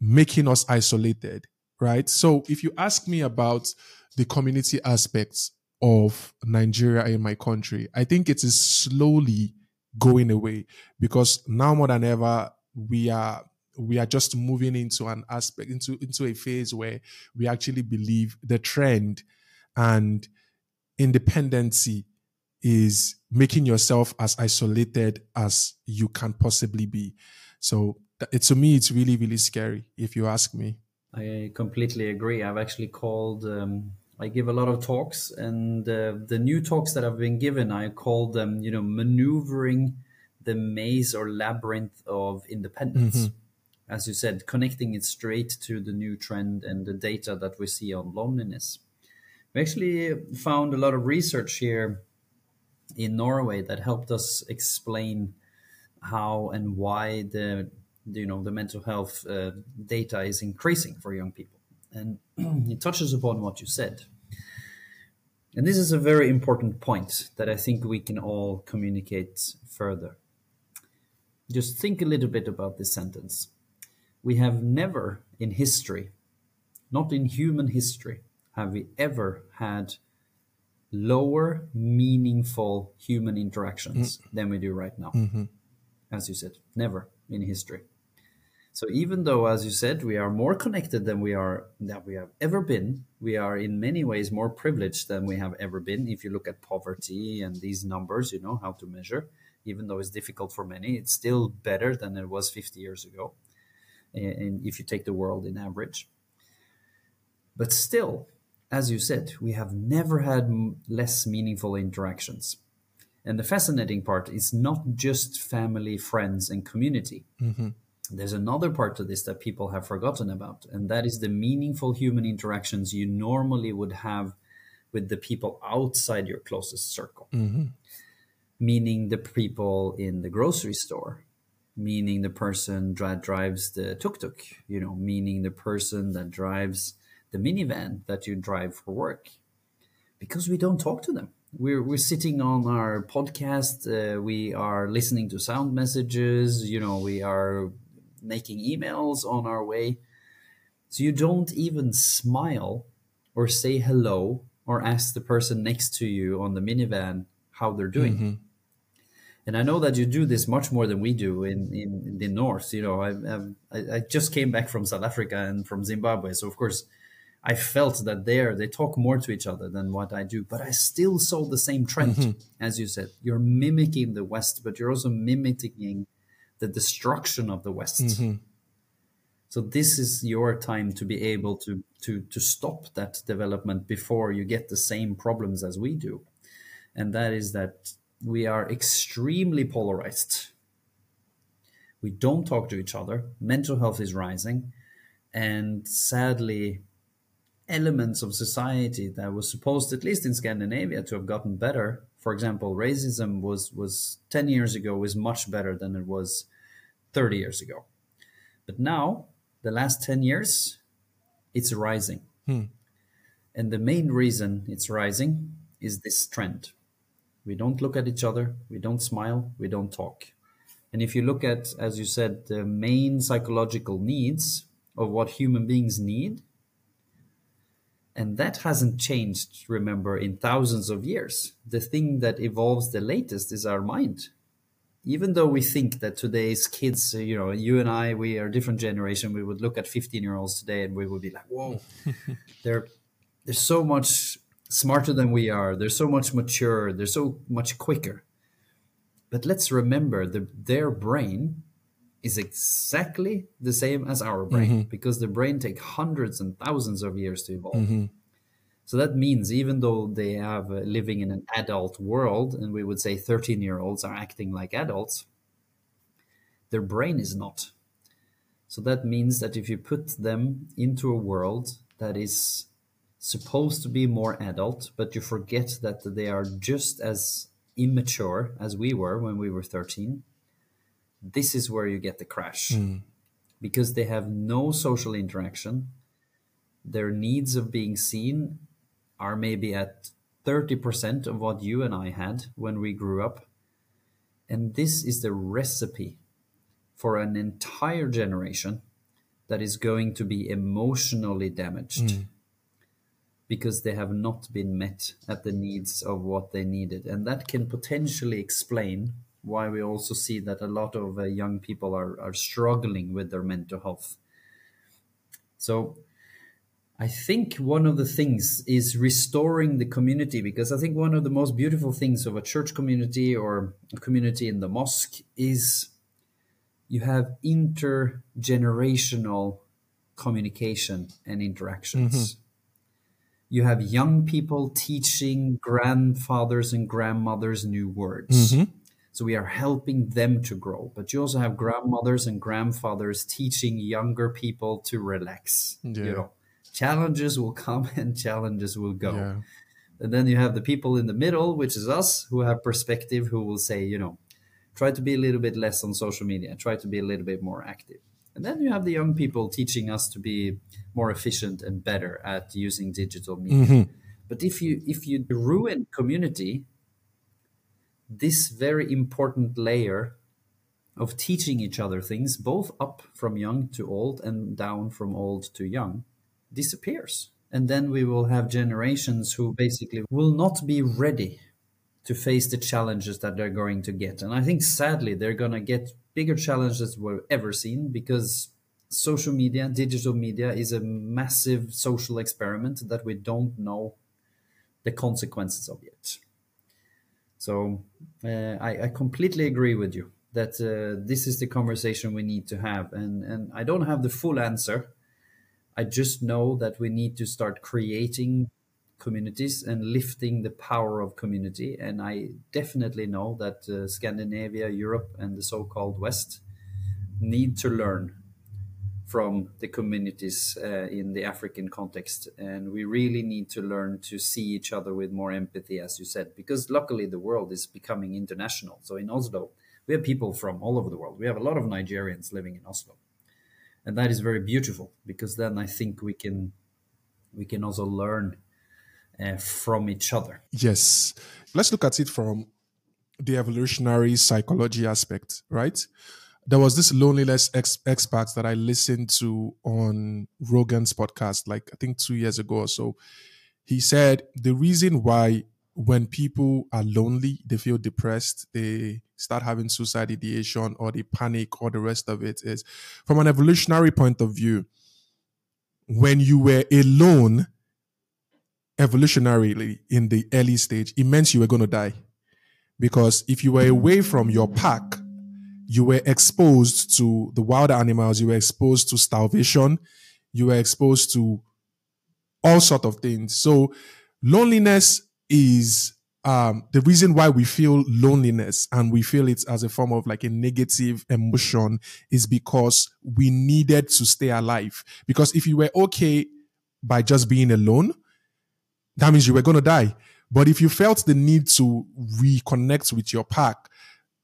making us isolated, right? So if you ask me about the community aspects of Nigeria in my country, I think it is slowly going away, because now more than ever, we are we are just moving into an aspect, into, into a phase where we actually believe the trend and independency is making yourself as isolated as you can possibly be. So It, to me, it's really, really scary, if you ask me. I completely agree. I've actually called, um, I give a lot of talks, and uh, the new talks that I've been given, I call them, you know, maneuvering the maze or labyrinth of independence. Mm-hmm. As you said, connecting it straight to the new trend and the data that we see on loneliness. We actually found a lot of research here in Norway that helped us explain how and why the you know, the mental health uh, data is increasing for young people. And it touches upon what you said. And this is a very important point that I think we can all communicate further. Just think a little bit about this sentence. We have never in history, not in human history, have we ever had lower meaningful human interactions mm. than we do right now. Mm-hmm. As you said, never in history. So even though, as you said, we are more connected than we are that we have ever been, we are in many ways more privileged than we have ever been. If you look at poverty and these numbers, you know how to measure, even though it's difficult for many, it's still better than it was fifty years ago. and if you take the world in average. But still, as you said, we have never had less meaningful interactions. And the fascinating part is not just family, friends, and community. Mm-hmm. There's another part to this that people have forgotten about, and that is the meaningful human interactions you normally would have with the people outside your closest circle. Mm-hmm. Meaning the people in the grocery store, meaning the person that drives the tuk-tuk, you know, meaning the person that drives the minivan that you drive for work, because we don't talk to them. We're, we're sitting on our podcast. Uh, we are listening to sound messages. You know, we are making emails on our way. So you don't even smile or say hello or ask the person next to you on the minivan how they're doing. Mm-hmm. And I know that you do this much more than we do in, in, in the North. You know, I, I, I just came back from South Africa and from Zimbabwe. So, of course, I felt that there they talk more to each other than what I do. But I still saw the same trend, mm-hmm. as you said. You're mimicking the West, but you're also mimicking the destruction of the West. Mm-hmm. So this is your time to be able to, to, to stop that development before you get the same problems as we do. And that is that we are extremely polarized. We don't talk to each other. Mental health is rising. And sadly, elements of society that was supposed, at least in Scandinavia, to have gotten better. For example, racism was, was ten years ago is much better than it was thirty years ago. But now, the last ten years, it's rising. Hmm. And the main reason it's rising is this trend. We don't look at each other. We don't smile. We don't talk. And if you look at, as you said, the main psychological needs of what human beings need, and that hasn't changed, remember, in thousands of years. The thing that evolves the latest is our mind. Even though we think that today's kids, you know, you and I, we are a different generation. We would look at fifteen-year-olds today and we would be like, whoa, they're, they're so much smarter than we are. They're so much mature. They're so much quicker. But let's remember that their brain is exactly the same as our brain, mm-hmm. because the brain takes hundreds and thousands of years to evolve. Mm-hmm. So that means even though they have uh, living in an adult world, and we would say thirteen-year-olds are acting like adults, their brain is not. So that means that if you put them into a world that is supposed to be more adult, but you forget that they are just as immature as we were when we were thirteen, this is where you get the crash. Mm. Because they have no social interaction. Their needs of being seen are maybe at thirty percent of what you and I had when we grew up. And this is the recipe for an entire generation that is going to be emotionally damaged, mm. because they have not been met at the needs of what they needed. And that can potentially explain why we also see that a lot of uh, young people are, are struggling with their mental health. So I think one of the things is restoring the community, because I think one of the most beautiful things of a church community or a community in the mosque is you have intergenerational communication and interactions. Mm-hmm. You have young people teaching grandfathers and grandmothers new words. Mm-hmm. So we are helping them to grow. But you also have grandmothers and grandfathers teaching younger people to relax, yeah. you know. Challenges will come and challenges will go. Yeah. And then you have the people in the middle, which is us, who have perspective, who will say, you know, try to be a little bit less on social media, try to be a little bit more active. And then you have the young people teaching us to be more efficient and better at using digital media. Mm-hmm. But if you if you ruin community, this very important layer of teaching each other things, both up from young to old and down from old to young, disappears. And then we will have generations who basically will not be ready to face the challenges that they're going to get. And I think sadly, they're going to get bigger challenges we've ever seen, because social media, digital media is a massive social experiment that we don't know the consequences of yet. So uh, I, I completely agree with you. that uh, this is the conversation we need to have. And, and I don't have the full answer. I just know that we need to start creating communities and lifting the power of community. And I definitely know that uh, Scandinavia, Europe, and the so-called West need to learn from the communities uh, in the African context. And we really need to learn to see each other with more empathy, as you said, because luckily the world is becoming international. So in Oslo, we have people from all over the world. We have a lot of Nigerians living in Oslo. And that is very beautiful, because then I think we can, we can also learn uh, from each other. Yes. Let's look at it from the evolutionary psychology aspect, right? There was this loneliness ex expert that I listened to on Rogan's podcast, like I think two years ago or so. He said the reason why when people are lonely, they feel depressed, they start having suicide ideation or they panic or the rest of it is from an evolutionary point of view. When you were alone, evolutionarily in the early stage, it meant you were going to die. Because if you were away from your pack, you were exposed to the wild animals, you were exposed to starvation, you were exposed to all sorts of things. So loneliness is um, the reason why we feel loneliness and we feel it as a form of like a negative emotion is because we needed to stay alive. Because if you were okay by just being alone, that means you were going to die. But if you felt the need to reconnect with your pack,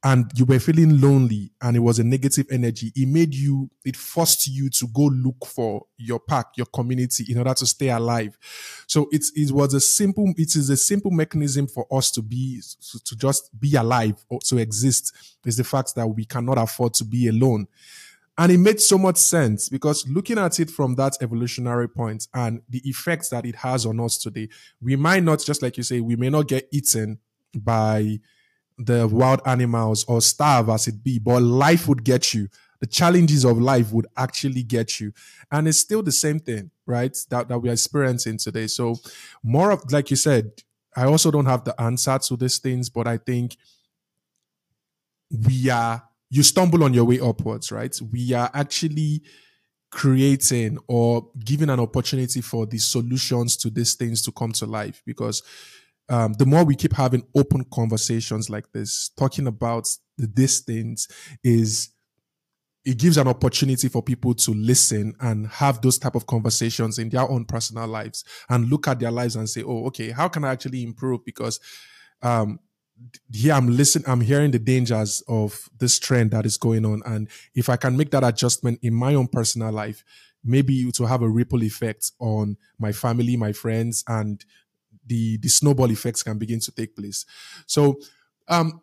and you were feeling lonely and it was a negative energy, it made you, it forced you to go look for your pack, your community, in order to stay alive. So it's, it was a simple, it is a simple mechanism for us to be, to just be alive or to exist, is the fact that we cannot afford to be alone. And it made so much sense, because looking at it from that evolutionary point and the effects that it has on us today, we might not, just like you say, we may not get eaten by the wild animals or starve as it be, but life would get you. The challenges of life would actually get you. And it's still the same thing, right? That, that we are experiencing today. So more of, like you said, I also don't have the answer to these things, but I think we are, you stumble on your way upwards, right? We are actually creating or giving an opportunity for the solutions to these things to come to life, because Um, the more we keep having open conversations like this, talking about the, these things, is it gives an opportunity for people to listen and have those type of conversations in their own personal lives and look at their lives and say, oh, okay, how can I actually improve? Because um, here I'm listening, I'm hearing the dangers of this trend that is going on. And if I can make that adjustment in my own personal life, maybe to have a ripple effect on my family, my friends, and The, the snowball effects can begin to take place. So um,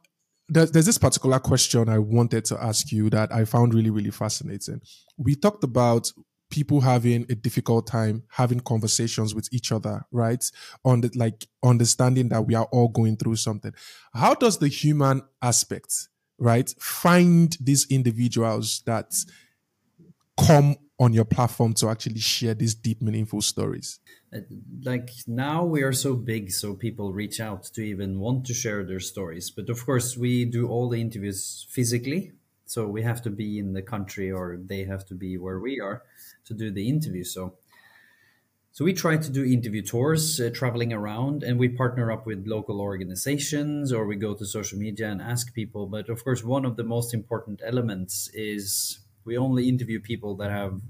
there, there's this particular question I wanted to ask you that I found really, really fascinating. We talked about people having a difficult time having conversations with each other, right? On the, like understanding that we are all going through something. How does the human aspect, right, find these individuals that come on your platform to actually share these deep, meaningful stories? Like now we are so big, so people reach out to even want to share their stories. But of course, we do all the interviews physically. So we have to be in the country, or they have to be where we are to do the interview. So, so we try to do interview tours, uh, traveling around, and we partner up with local organizations, or we go to social media and ask people. But of course, one of the most important elements is we only interview people that have,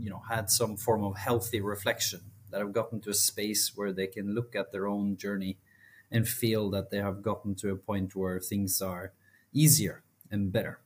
you know, had some form of healthy reflection, that have gotten to a space where they can look at their own journey and feel that they have gotten to a point where things are easier and better.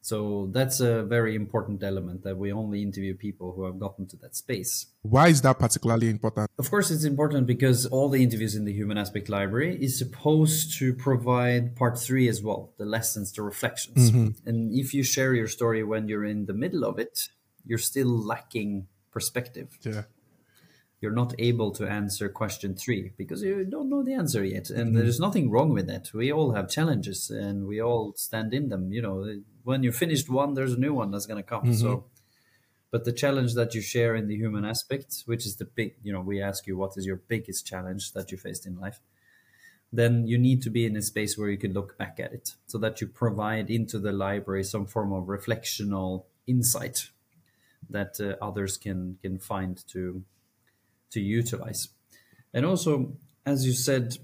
So that's a very important element, that we only interview people who have gotten to that space. Why is that particularly important? Of course, it's important because all the interviews in the Human Aspect Library is supposed to provide part three as well, the lessons, the reflections. Mm-hmm. And if you share your story when you're in the middle of it, you're still lacking perspective. Yeah. You're not able to answer question three because you don't know the answer yet. And mm-hmm. there's nothing wrong with that. We all have challenges and we all stand in them. You know, when you're finished one, there's a new one that's going to come. Mm-hmm. So, but the challenge that you share in the human aspect, which is the big, you know, we ask you, what is your biggest challenge that you faced in life? then you need to be in a space where you can look back at it so that you provide into the library some form of reflectional insight that uh, others can can find to to utilize. And also, as you said,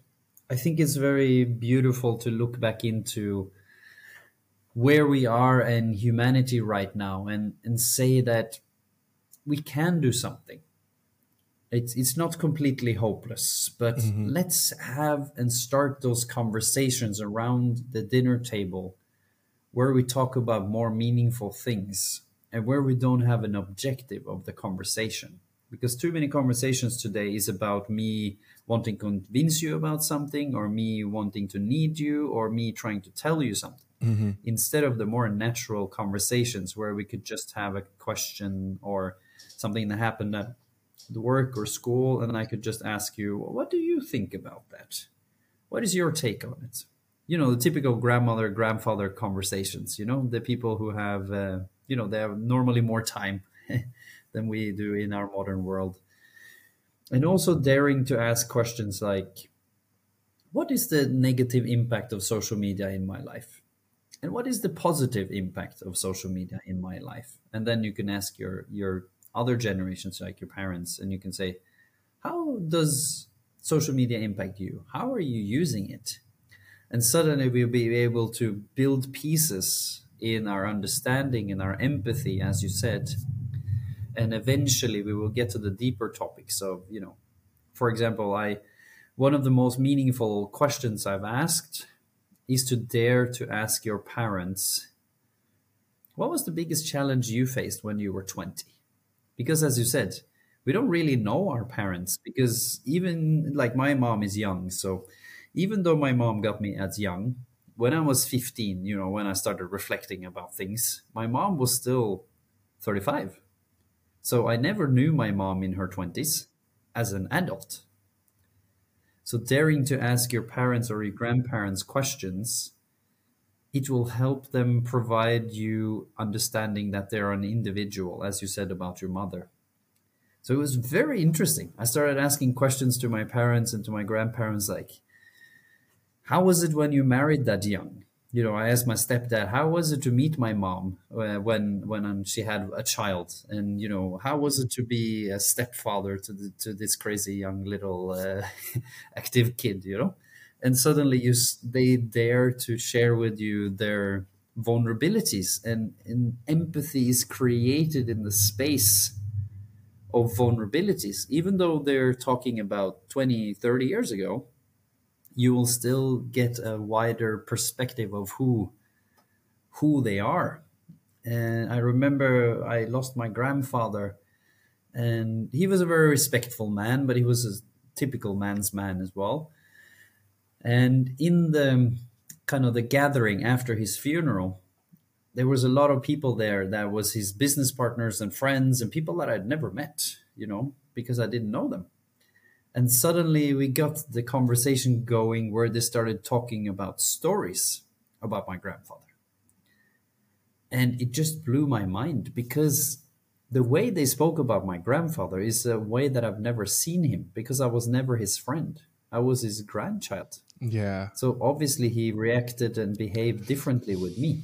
I think it's very beautiful to look back into where we are in humanity right now and, and say that we can do something. It's, it's not completely hopeless, but mm-hmm. let's have and start those conversations around the dinner table where we talk about more meaningful things and where we don't have an objective of the conversation. Because too many conversations today is about me wanting to convince you about something, or me wanting to need you, or me trying to tell you something. Mm-hmm. Instead of the more natural conversations where we could just have a question or something that happened at the work or school, and I could just ask you, well, what do you think about that? What is your take on it? You know, the typical grandmother, grandfather conversations, you know, the people who have, uh, you know, they have normally more time than we do in our modern world. And also daring to ask questions like, what is the negative impact of social media in my life? And what is the positive impact of social media in my life? And then you can ask your, your other generations, like your parents, and you can say, how does social media impact you? How are you using it? And suddenly we'll be able to build pieces in our understanding and our empathy, as you said. And eventually we will get to the deeper topics of, you know, for example, I, one of the most meaningful questions I've asked is to dare to ask your parents, what was the biggest challenge you faced when you were twenty? Because as you said, we don't really know our parents, because even like my mom is young. So even though my mom got me as young, when I was fifteen, you know, when I started reflecting about things, my mom was still thirty-five. So I never knew my mom in her twenties as an adult. So daring to ask your parents or your grandparents questions, it will help them provide you understanding that they're an individual, as you said about your mother. So it was very interesting. I started asking questions to my parents and to my grandparents, like, how was it when you married that young? You know, I asked my stepdad, how was it to meet my mom uh, when when she had a child? And, you know, how was it to be a stepfather to the, to this crazy young little uh, active kid, you know? And suddenly you they dare to share with you their vulnerabilities, and, and empathy is created in the space of vulnerabilities. Even though they're talking about twenty, thirty years ago, you will still get a wider perspective of who who they are. And I remember I lost my grandfather, and he was a very respectful man, but he was a typical man's man as well. And in the kind of the gathering after his funeral, there was a lot of people there that was his business partners and friends and people that I'd never met, you know, because I didn't know them. And suddenly we got the conversation going where they started talking about stories about my grandfather. And it just blew my mind, because the way they spoke about my grandfather is a way that I've never seen him, because I was never his friend. I was his grandchild. Yeah. So obviously he reacted and behaved differently with me.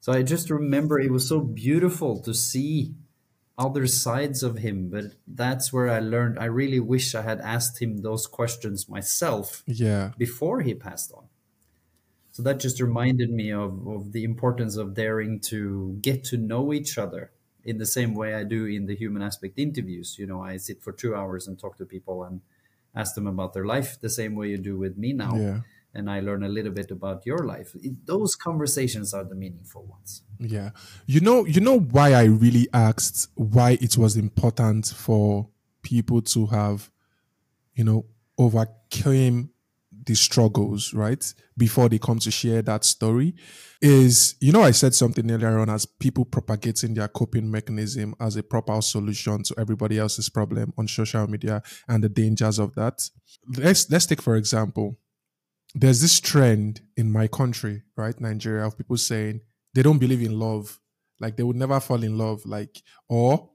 So I just remember it was so beautiful to see other sides of him, but that's where I learned. I really wish I had asked him those questions myself yeah. before he passed on. So that just reminded me of, of the importance of daring to get to know each other in the same way I do in the Human Aspect interviews. You know, I sit for two hours and talk to people and ask them about their life the same way you do with me now. Yeah. And I learn a little bit about your life. It, those conversations are the meaningful ones. Yeah. You know, you know why I really asked why it was important for people to have, you know, overcame the struggles, right? Before they come to share that story is, you know, I said something earlier on as people propagating their coping mechanism as a proper solution to everybody else's problem on social media and the dangers of that. Let's, let's take, for example, there's this trend in my country, right, Nigeria, of people saying they don't believe in love. Like, they would never fall in love. Like, or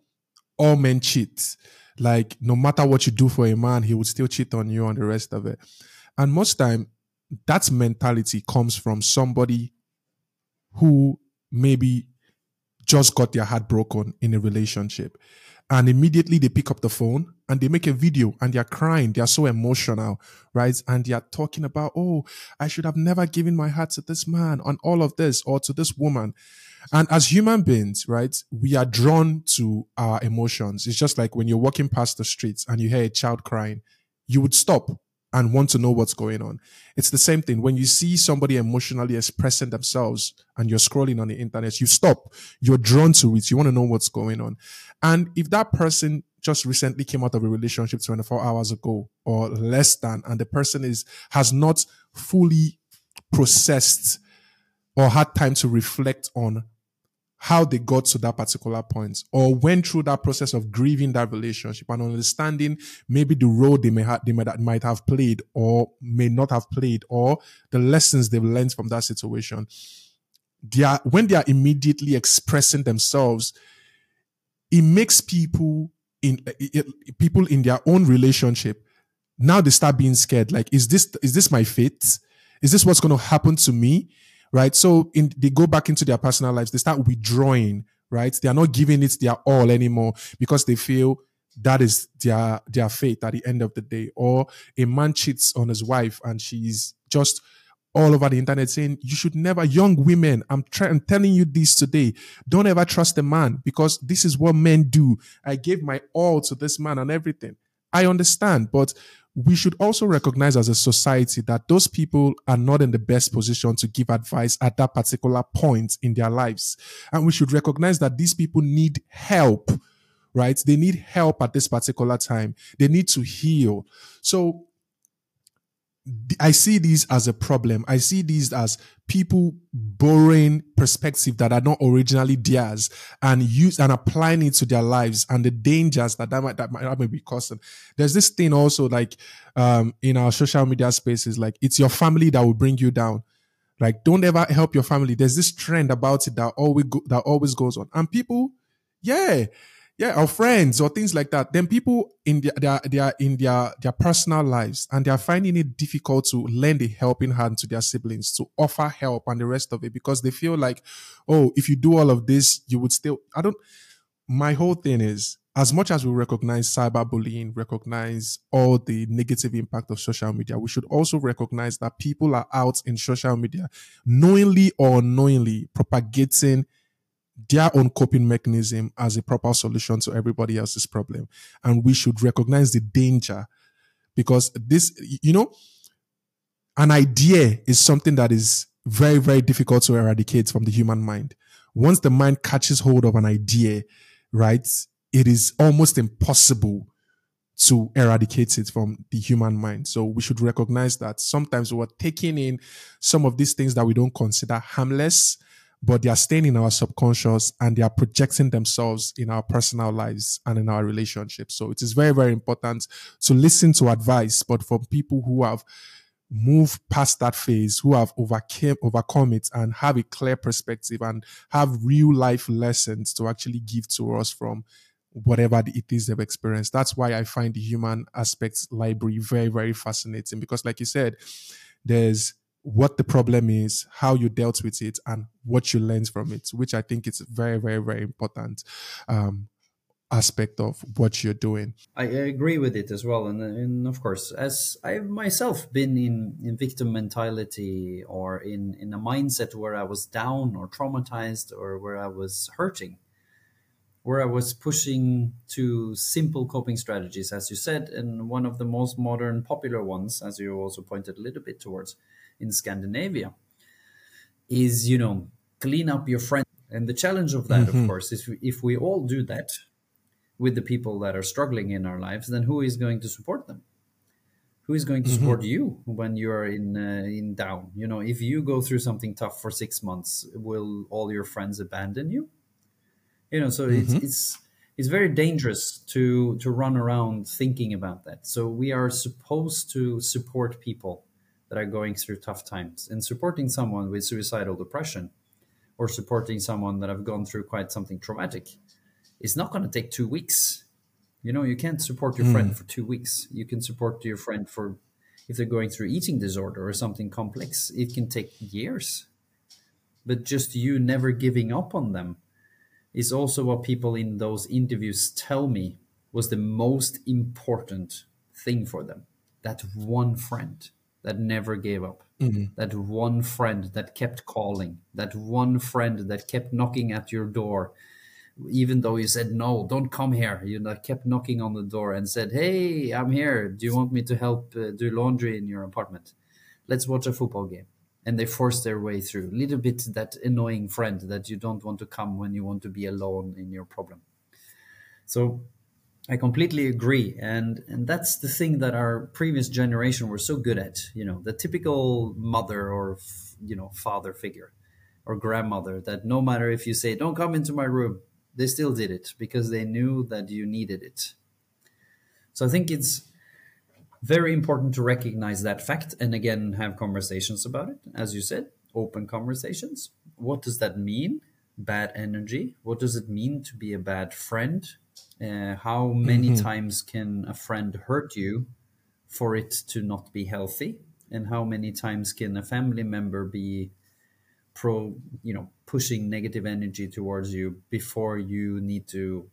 all men cheat. Like, no matter what you do for a man, he would still cheat on you and the rest of it. And most time, that mentality comes from somebody who maybe just got their heart broken in a relationship. And immediately they pick up the phone and they make a video and they're crying. They're so emotional, right? And they're talking about, oh, I should have never given my heart to this man on all of this, or to this woman. And as human beings, right, we are drawn to our emotions. It's just like when you're walking past the streets and you hear a child crying, you would stop and want to know what's going on. It's the same thing. When you see somebody emotionally expressing themselves and you're scrolling on the internet, you stop. You're drawn to it. You want to know what's going on. And if that person just recently came out of a relationship twenty-four hours ago or less than, and the person is has not fully processed or had time to reflect on how they got to that particular point, or went through that process of grieving that relationship and understanding maybe the role they may have, they might, might have played or may not have played, or the lessons they've learned from that situation. They are, when they are immediately expressing themselves, it makes people in, it, it, people in their own relationship, now they start being scared. Like, is this, is this my fate? Is this what's going to happen to me? Right. So in, they go back into their personal lives. They start withdrawing, right? They are not giving it their all anymore because they feel that is their, their fate at the end of the day. Or a man cheats on his wife and she's just all over the internet saying, you should never, young women, I'm, I'm telling you this today. Don't ever trust a man because this is what men do. I gave my all to this man and everything. I understand, but we should also recognize as a society that those people are not in the best position to give advice at that particular point in their lives. And we should recognize that these people need help, right? They need help at this particular time. They need to heal. So I see these as a problem. I see these as people borrowing perspectives that are not originally theirs and use and applying it to their lives and the dangers that that might, that might, that might be causing. There's this thing also, like, um, in our social media spaces, like, it's your family that will bring you down. Like, don't ever help your family. There's this trend about it that always go, that always goes on. And people, yeah. Yeah, or friends or things like that. Then people in their, their, their, in their, their personal lives, and they are finding it difficult to lend a helping hand to their siblings, to offer help and the rest of it, because they feel like, oh, if you do all of this, you would still, I don't, my whole thing is, as much as we recognize cyberbullying, recognize all the negative impact of social media, we should also recognize that people are out in social media, knowingly or unknowingly, propagating their own coping mechanism as a proper solution to everybody else's problem. And we should recognize the danger, because this, you know, an idea is something that is very, very difficult to eradicate from the human mind. Once the mind catches hold of an idea, right, it is almost impossible to eradicate it from the human mind. So we should recognize that sometimes we're taking in some of these things that we don't consider harmless, but they are staying in our subconscious and they are projecting themselves in our personal lives and in our relationships. So it is very, very important to listen to advice, but from people who have moved past that phase, who have overcame, overcome it and have a clear perspective and have real life lessons to actually give to us from whatever it is they've experienced. That's why I find the Human Aspects Library very, very fascinating, because like you said, there's what the problem is, how you dealt with it, and what you learned from it, which I think is a very, very, very important um, aspect of what you're doing. I agree with it as well. And, and of course, as I've myself been in, in victim mentality, or in, in a mindset where I was down or traumatized, or where I was hurting, where I was pushing to simple coping strategies, as you said, and one of the most modern popular ones, as you also pointed a little bit towards, in Scandinavia, is, you know, clean up your friend. And the challenge of that, mm-hmm. of course, is if we all do that with the people that are struggling in our lives, then who is going to support them? Who is going to mm-hmm. support you when you are in uh, in down? You know, if you go through something tough for six months, will all your friends abandon you? You know, so mm-hmm. it's it's it's very dangerous to to run around thinking about that. So we are supposed to support people that are going through tough times, and supporting someone with suicidal depression or supporting someone that have gone through quite something traumatic, it's not going to take two weeks. You know, you can't support your mm. friend for two weeks. You can support your friend for if they're going through eating disorder or something complex, it can take years. But just you never giving up on them is also what people in those interviews tell me was the most important thing for them. That one friend that never gave up, mm-hmm. that one friend that kept calling, that one friend that kept knocking at your door, even though you said, no, don't come here. You know, kept knocking on the door and said, hey, I'm here. Do you want me to help uh, do laundry in your apartment? Let's watch a football game. And they force their way through. A little bit that annoying friend that you don't want to come when you want to be alone in your problem. So I completely agree. And, and that's the thing that our previous generation were so good at, you know, the typical mother or, you know, father figure or grandmother that no matter if you say, don't come into my room, they still did it because they knew that you needed it. So I think it's very important to recognize that fact and again, have conversations about it. As you said, open conversations. What does that mean? Bad energy. What does it mean to be a bad friend? Uh, how many mm-hmm. times can a friend hurt you for it to not be healthy? And how many times can a family member be pro, you know, pushing negative energy towards you before you need to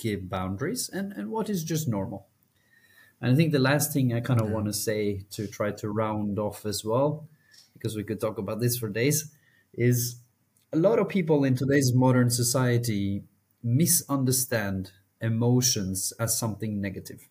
give boundaries? And, and what is just normal? And I think the last thing I kind of okay. want to say to try to round off as well, because we could talk about this for days, is a lot of people in today's modern society misunderstand emotions as something negative.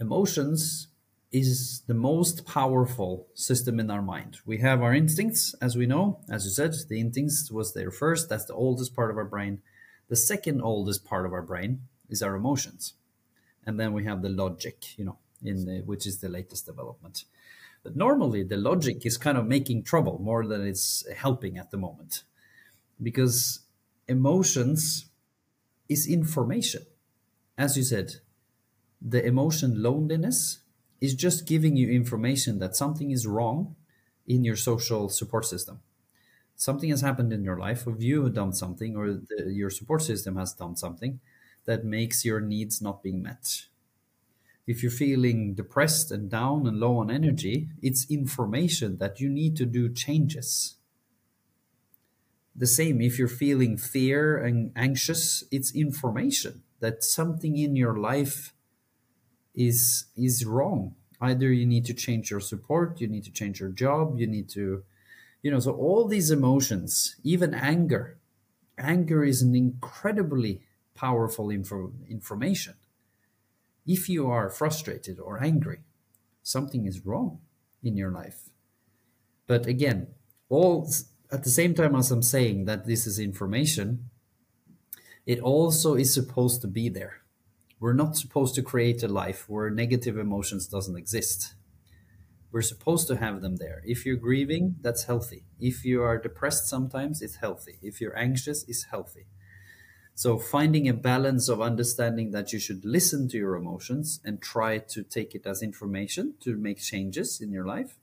Emotions is the most powerful system in our mind. We have our instincts, as we know. As you said, the instincts was there first. That's the oldest part of our brain. The second oldest part of our brain is our emotions. And then we have the logic, you know, in the, which is the latest development. But normally the logic is kind of making trouble more than it's helping at the moment, because emotions is information. As you said, the emotion loneliness is just giving you information that something is wrong in your social support system. Something has happened in your life, or you have done something, or the, your support system has done something that makes your needs not being met. If you're feeling depressed and down and low on energy, it's information that you need to do changes. The same, if you're feeling fear and anxious, it's information that something in your life is, is wrong. Either you need to change your support, you need to change your job, you need to, you know, so all these emotions, even anger. Anger is an incredibly powerful info information. If you are frustrated or angry, something is wrong in your life. But again, all at the same time as I'm saying that this is information, it also is supposed to be there. We're not supposed to create a life where negative emotions doesn't exist. We're supposed to have them there. If you're grieving, that's healthy. If you are depressed sometimes, it's healthy. If you're anxious, it's healthy. So finding a balance of understanding that you should listen to your emotions and try to take it as information to make changes in your life.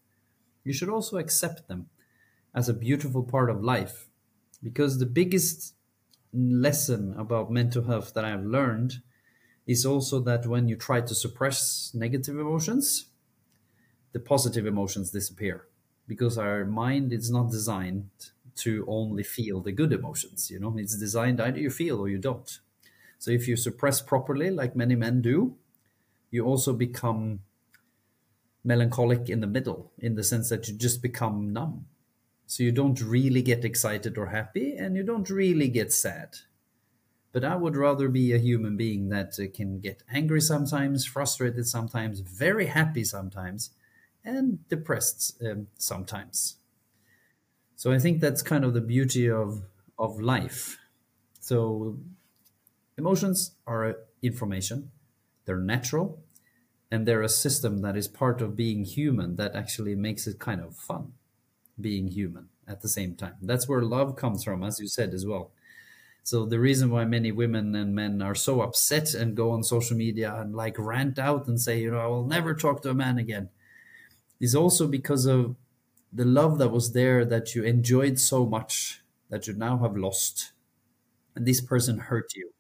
You should also accept them as a beautiful part of life, because the biggest lesson about mental health that I've learned is also that when you try to suppress negative emotions, the positive emotions disappear, because our mind is not designed to only feel the good emotions. You know, it's designed either you feel or you don't. So if you suppress properly, like many men do, you also become melancholic in the middle, in the sense that you just become numb. So you don't really get excited or happy, and you don't really get sad. But I would rather be a human being that can get angry sometimes, frustrated sometimes, very happy sometimes, and depressed um, sometimes. So I think that's kind of the beauty of, of life. So emotions are information, they're natural, and they're a system that is part of being human that actually makes it kind of fun being human at the same time. That's where love comes from, as you said as well. So the reason why many women and men are so upset and go on social media and like rant out and say, you know, I will never talk to a man again, is also because of the love that was there that you enjoyed so much that you now have lost, and this person hurt you.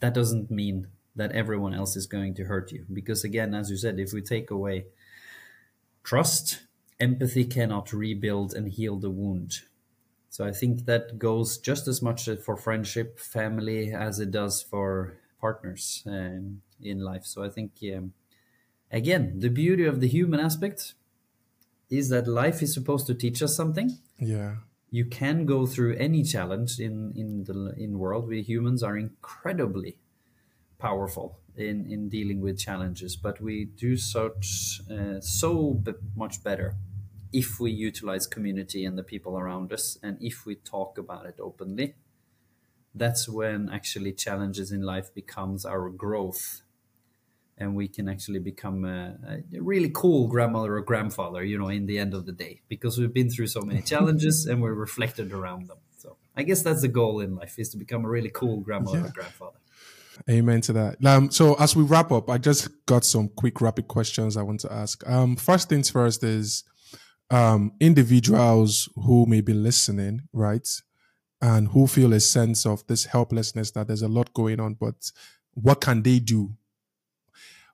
That doesn't mean that everyone else is going to hurt you. Because again, as you said, if we take away trust, empathy cannot rebuild and heal the wound. So I think that goes just as much for friendship, family, as it does for partners um, in life. So I think, um, again, the beauty of the human aspect is that life is supposed to teach us something. Yeah. You can go through any challenge in, in the in world. We humans are incredibly powerful in, in dealing with challenges, but we do such uh, so b- much better if we utilize community and the people around us, and if we talk about it openly. That's when actually challenges in life becomes our growth, and we can actually become a, a really cool grandmother or grandfather, you know, in the end of the day, because we've been through so many challenges and we're reflected around them. So I guess that's the goal in life, is to become a really cool grandmother yeah. or grandfather. Amen to that. Um, so as we wrap up, I just got some quick rapid questions I want to ask. Um, first things first is um, individuals who may be listening, right? And who feel a sense of this helplessness, that there's a lot going on, but what can they do?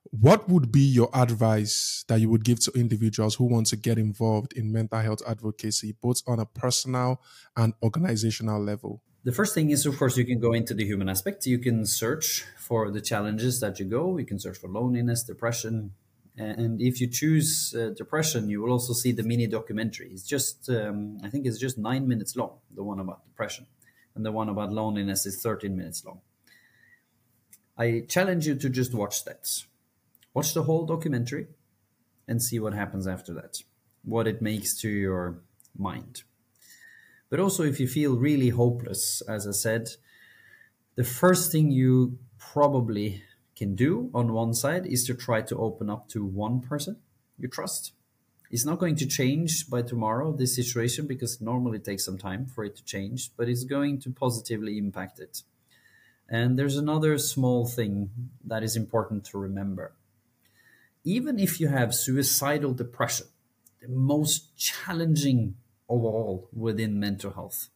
What would be your advice that you would give to individuals who want to get involved in mental health advocacy, both on a personal and organizational level? The first thing is, of course, you can go into the human aspect. You can search for the challenges that you go. You can search for loneliness, depression. And if you choose uh, depression, you will also see the mini documentary. It's just, um, I think it's just nine minutes long, the one about depression. And the one about loneliness is thirteen minutes long. I challenge you to just watch that. Watch the whole documentary and see what happens after that, what it makes to your mind. But also, if you feel really hopeless, as I said, the first thing you probably can do on one side is to try to open up to one person you trust. It's not going to change by tomorrow, this situation, because it normally takes some time for it to change, but it's going to positively impact it. And there's another small thing that is important to remember. Even if you have suicidal depression, the most challenging of all within mental health,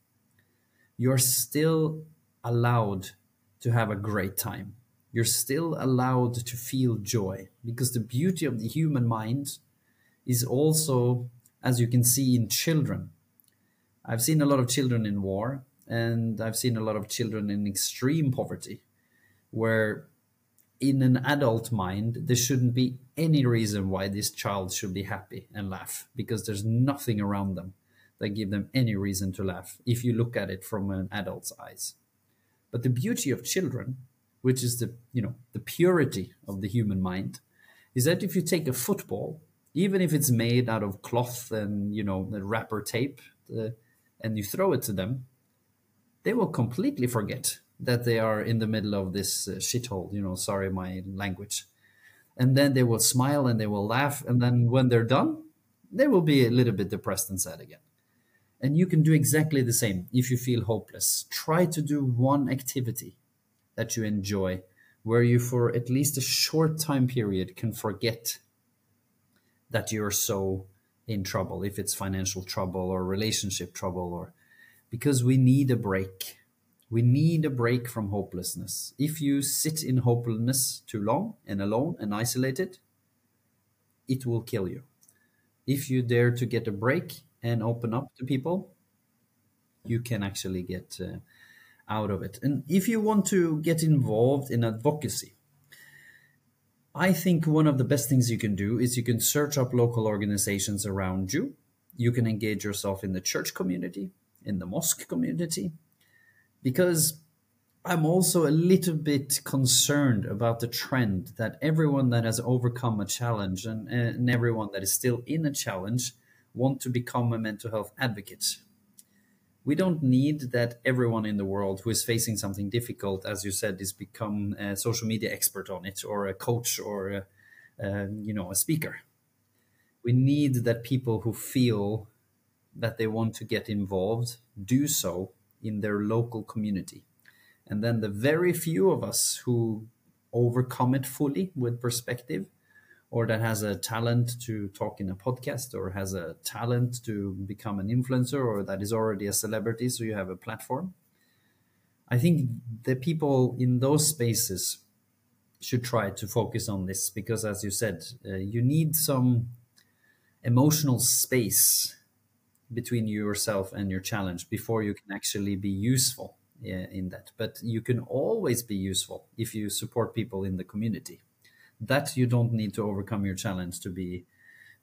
you're still allowed to have a great time. You're still allowed to feel joy, because the beauty of the human mind is also, as you can see, in children. I've seen a lot of children in war, and I've seen a lot of children in extreme poverty, where in an adult mind, there shouldn't be any reason why this child should be happy and laugh, because there's nothing around them that give them any reason to laugh if you look at it from an adult's eyes. But the beauty of children, which is the, you know, the purity of the human mind, is that if you take a football, even if it's made out of cloth and, you know, the wrapper tape, uh, and you throw it to them, they will completely forget that they are in the middle of this uh, shithole, you know, sorry, my language. And then they will smile and they will laugh. And then when they're done, they will be a little bit depressed and sad again. And you can do exactly the same if you feel hopeless. Try to do one activity that you enjoy, where you for at least a short time period can forget that you're so in trouble, if it's financial trouble or relationship trouble, or because we need a break. We need a break from hopelessness. If you sit in hopelessness too long and alone and isolated, it will kill you. If you dare to get a break and open up to people, you can actually get uh, out of it. And if you want to get involved in advocacy, I think one of the best things you can do is you can search up local organizations around you. You can engage yourself in the church community, in the mosque community, because I'm also a little bit concerned about the trend that everyone that has overcome a challenge and, and everyone that is still in a challenge want to become a mental health advocate. We don't need that. Everyone in the world who is facing something difficult, as you said, is become a social media expert on it, or a coach, or a, a, you know, a speaker. We need that people who feel that they want to get involved do so in their local community. And then the very few of us who overcome it fully with perspective, or that has a talent to talk in a podcast, or has a talent to become an influencer, or that is already a celebrity, so you have a platform. I think the people in those spaces should try to focus on this, because as you said, uh, you need some emotional space between yourself and your challenge before you can actually be useful in that. But you can always be useful if you support people in the community. That you don't need to overcome your challenge to be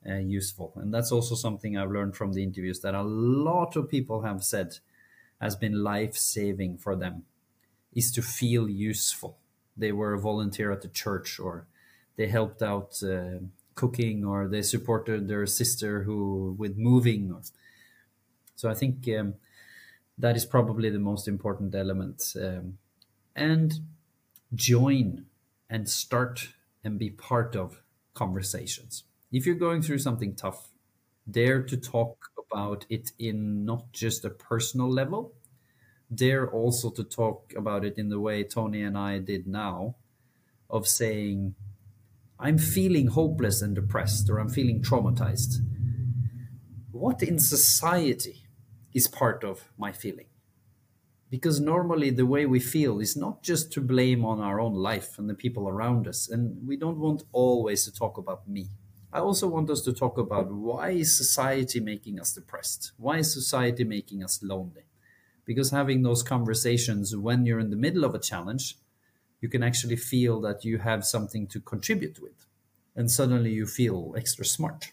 uh, useful. And that's also something I've learned from the interviews, that a lot of people have said has been life-saving for them, is to feel useful. They were a volunteer at the church, or they helped out uh, cooking, or they supported their sister who with moving. So I think um, that is probably the most important element. Um, and join and start and be part of conversations. If you're going through something tough, dare to talk about it in not just a personal level, dare also to talk about it in the way Tony and I did now, of saying, I'm feeling hopeless and depressed, or I'm feeling traumatized. What in society is part of my feeling? Because normally the way we feel is not just to blame on our own life and the people around us. And we don't want always to talk about me. I also want us to talk about, why is society making us depressed? Why is society making us lonely? Because having those conversations when you're in the middle of a challenge, you can actually feel that you have something to contribute with. And suddenly you feel extra smart.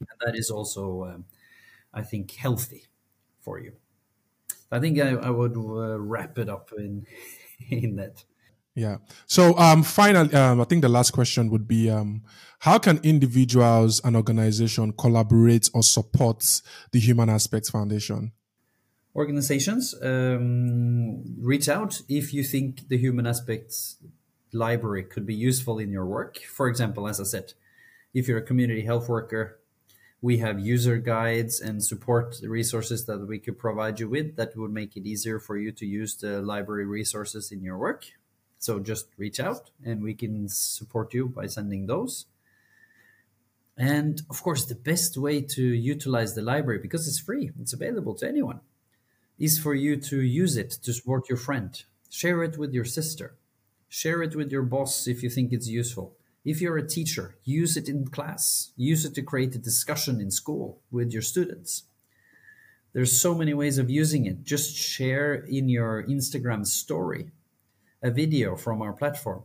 And that is also, um, I think, healthy for you. I think I, I would uh, wrap it up in, in that. Yeah. So um, finally, um, I think the last question would be, um, how can individuals and organizations collaborate or support the Human Aspects Foundation? Organizations, um, reach out if you think the Human Aspects Library could be useful in your work. For example, as I said, if you're a community health worker, we have user guides and support resources that we could provide you with that would make it easier for you to use the library resources in your work. So just reach out and we can support you by sending those. And of course, the best way to utilize the library, because it's free, it's available to anyone, is for you to use it to support your friend. Share it with your sister. Share it with your boss if you think it's useful. If you're a teacher, use it in class. Use it to create a discussion in school with your students. There's so many ways of using it. Just share in your Instagram story a video from our platform,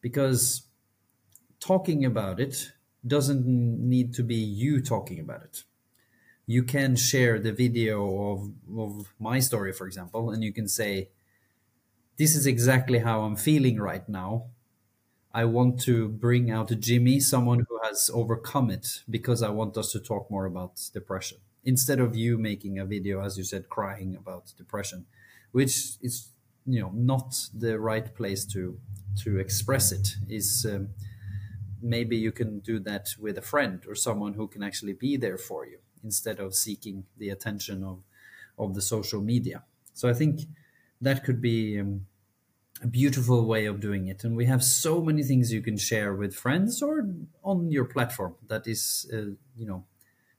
because talking about it doesn't need to be you talking about it. You can share the video of, of my story, for example, and you can say, this is exactly how I'm feeling right now. I want to bring out Jimmy, someone who has overcome it, because I want us to talk more about depression. Instead of you making a video, as you said, crying about depression, which is, you know, not the right place to, to express it. Is um, maybe you can do that with a friend or someone who can actually be there for you, instead of seeking the attention of, of the social media. So I think that could be um, a beautiful way of doing it. And we have so many things you can share with friends or on your platform that is, uh, you know,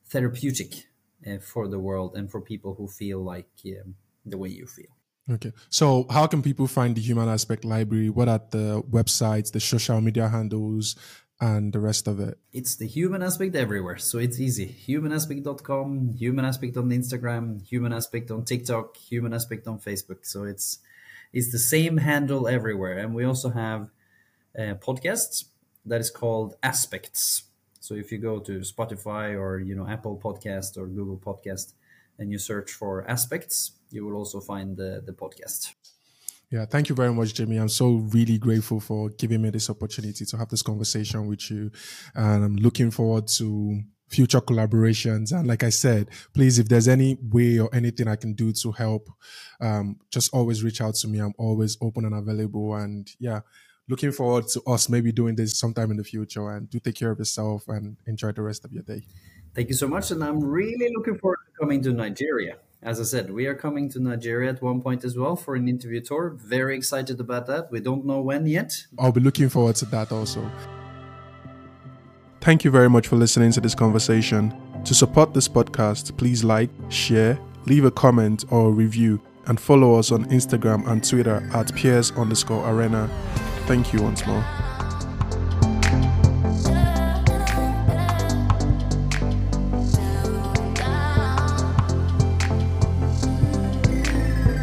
therapeutic uh, for the world and for people who feel like um, the way you feel. Okay. So how can people find the Human Aspect Library? What are the websites, the social media handles, and the rest of it? It's the Human Aspect everywhere, so it's easy. human aspect dot com, Human Aspect on Instagram, Human Aspect on TikTok, Human Aspect on Facebook. So it's it's the same handle everywhere. And we also have a podcast that is called Aspects. So if you go to Spotify or, you know, Apple Podcast or Google Podcast and you search for Aspects, you will also find the, the podcast. Yeah, thank you very much, Jimmy. I'm so really grateful for giving me this opportunity to have this conversation with you. And I'm looking forward to future collaborations. And like I said, please, if there's any way or anything I can do to help, um, just always reach out to me. I'm always open and available. And yeah, looking forward to us maybe doing this sometime in the future. And do take care of yourself and enjoy the rest of your day. Thank you so much. And I'm really looking forward to coming to Nigeria. As I said, we are coming to Nigeria at one point as well for an interview tour. Very excited about that. We don't know when yet. I'll be looking forward to that also. Thank you very much for listening to this conversation. To support this podcast, please like, share, leave a comment or a review, and follow us on Instagram and Twitter at Piers underscore Arena. Thank you once more.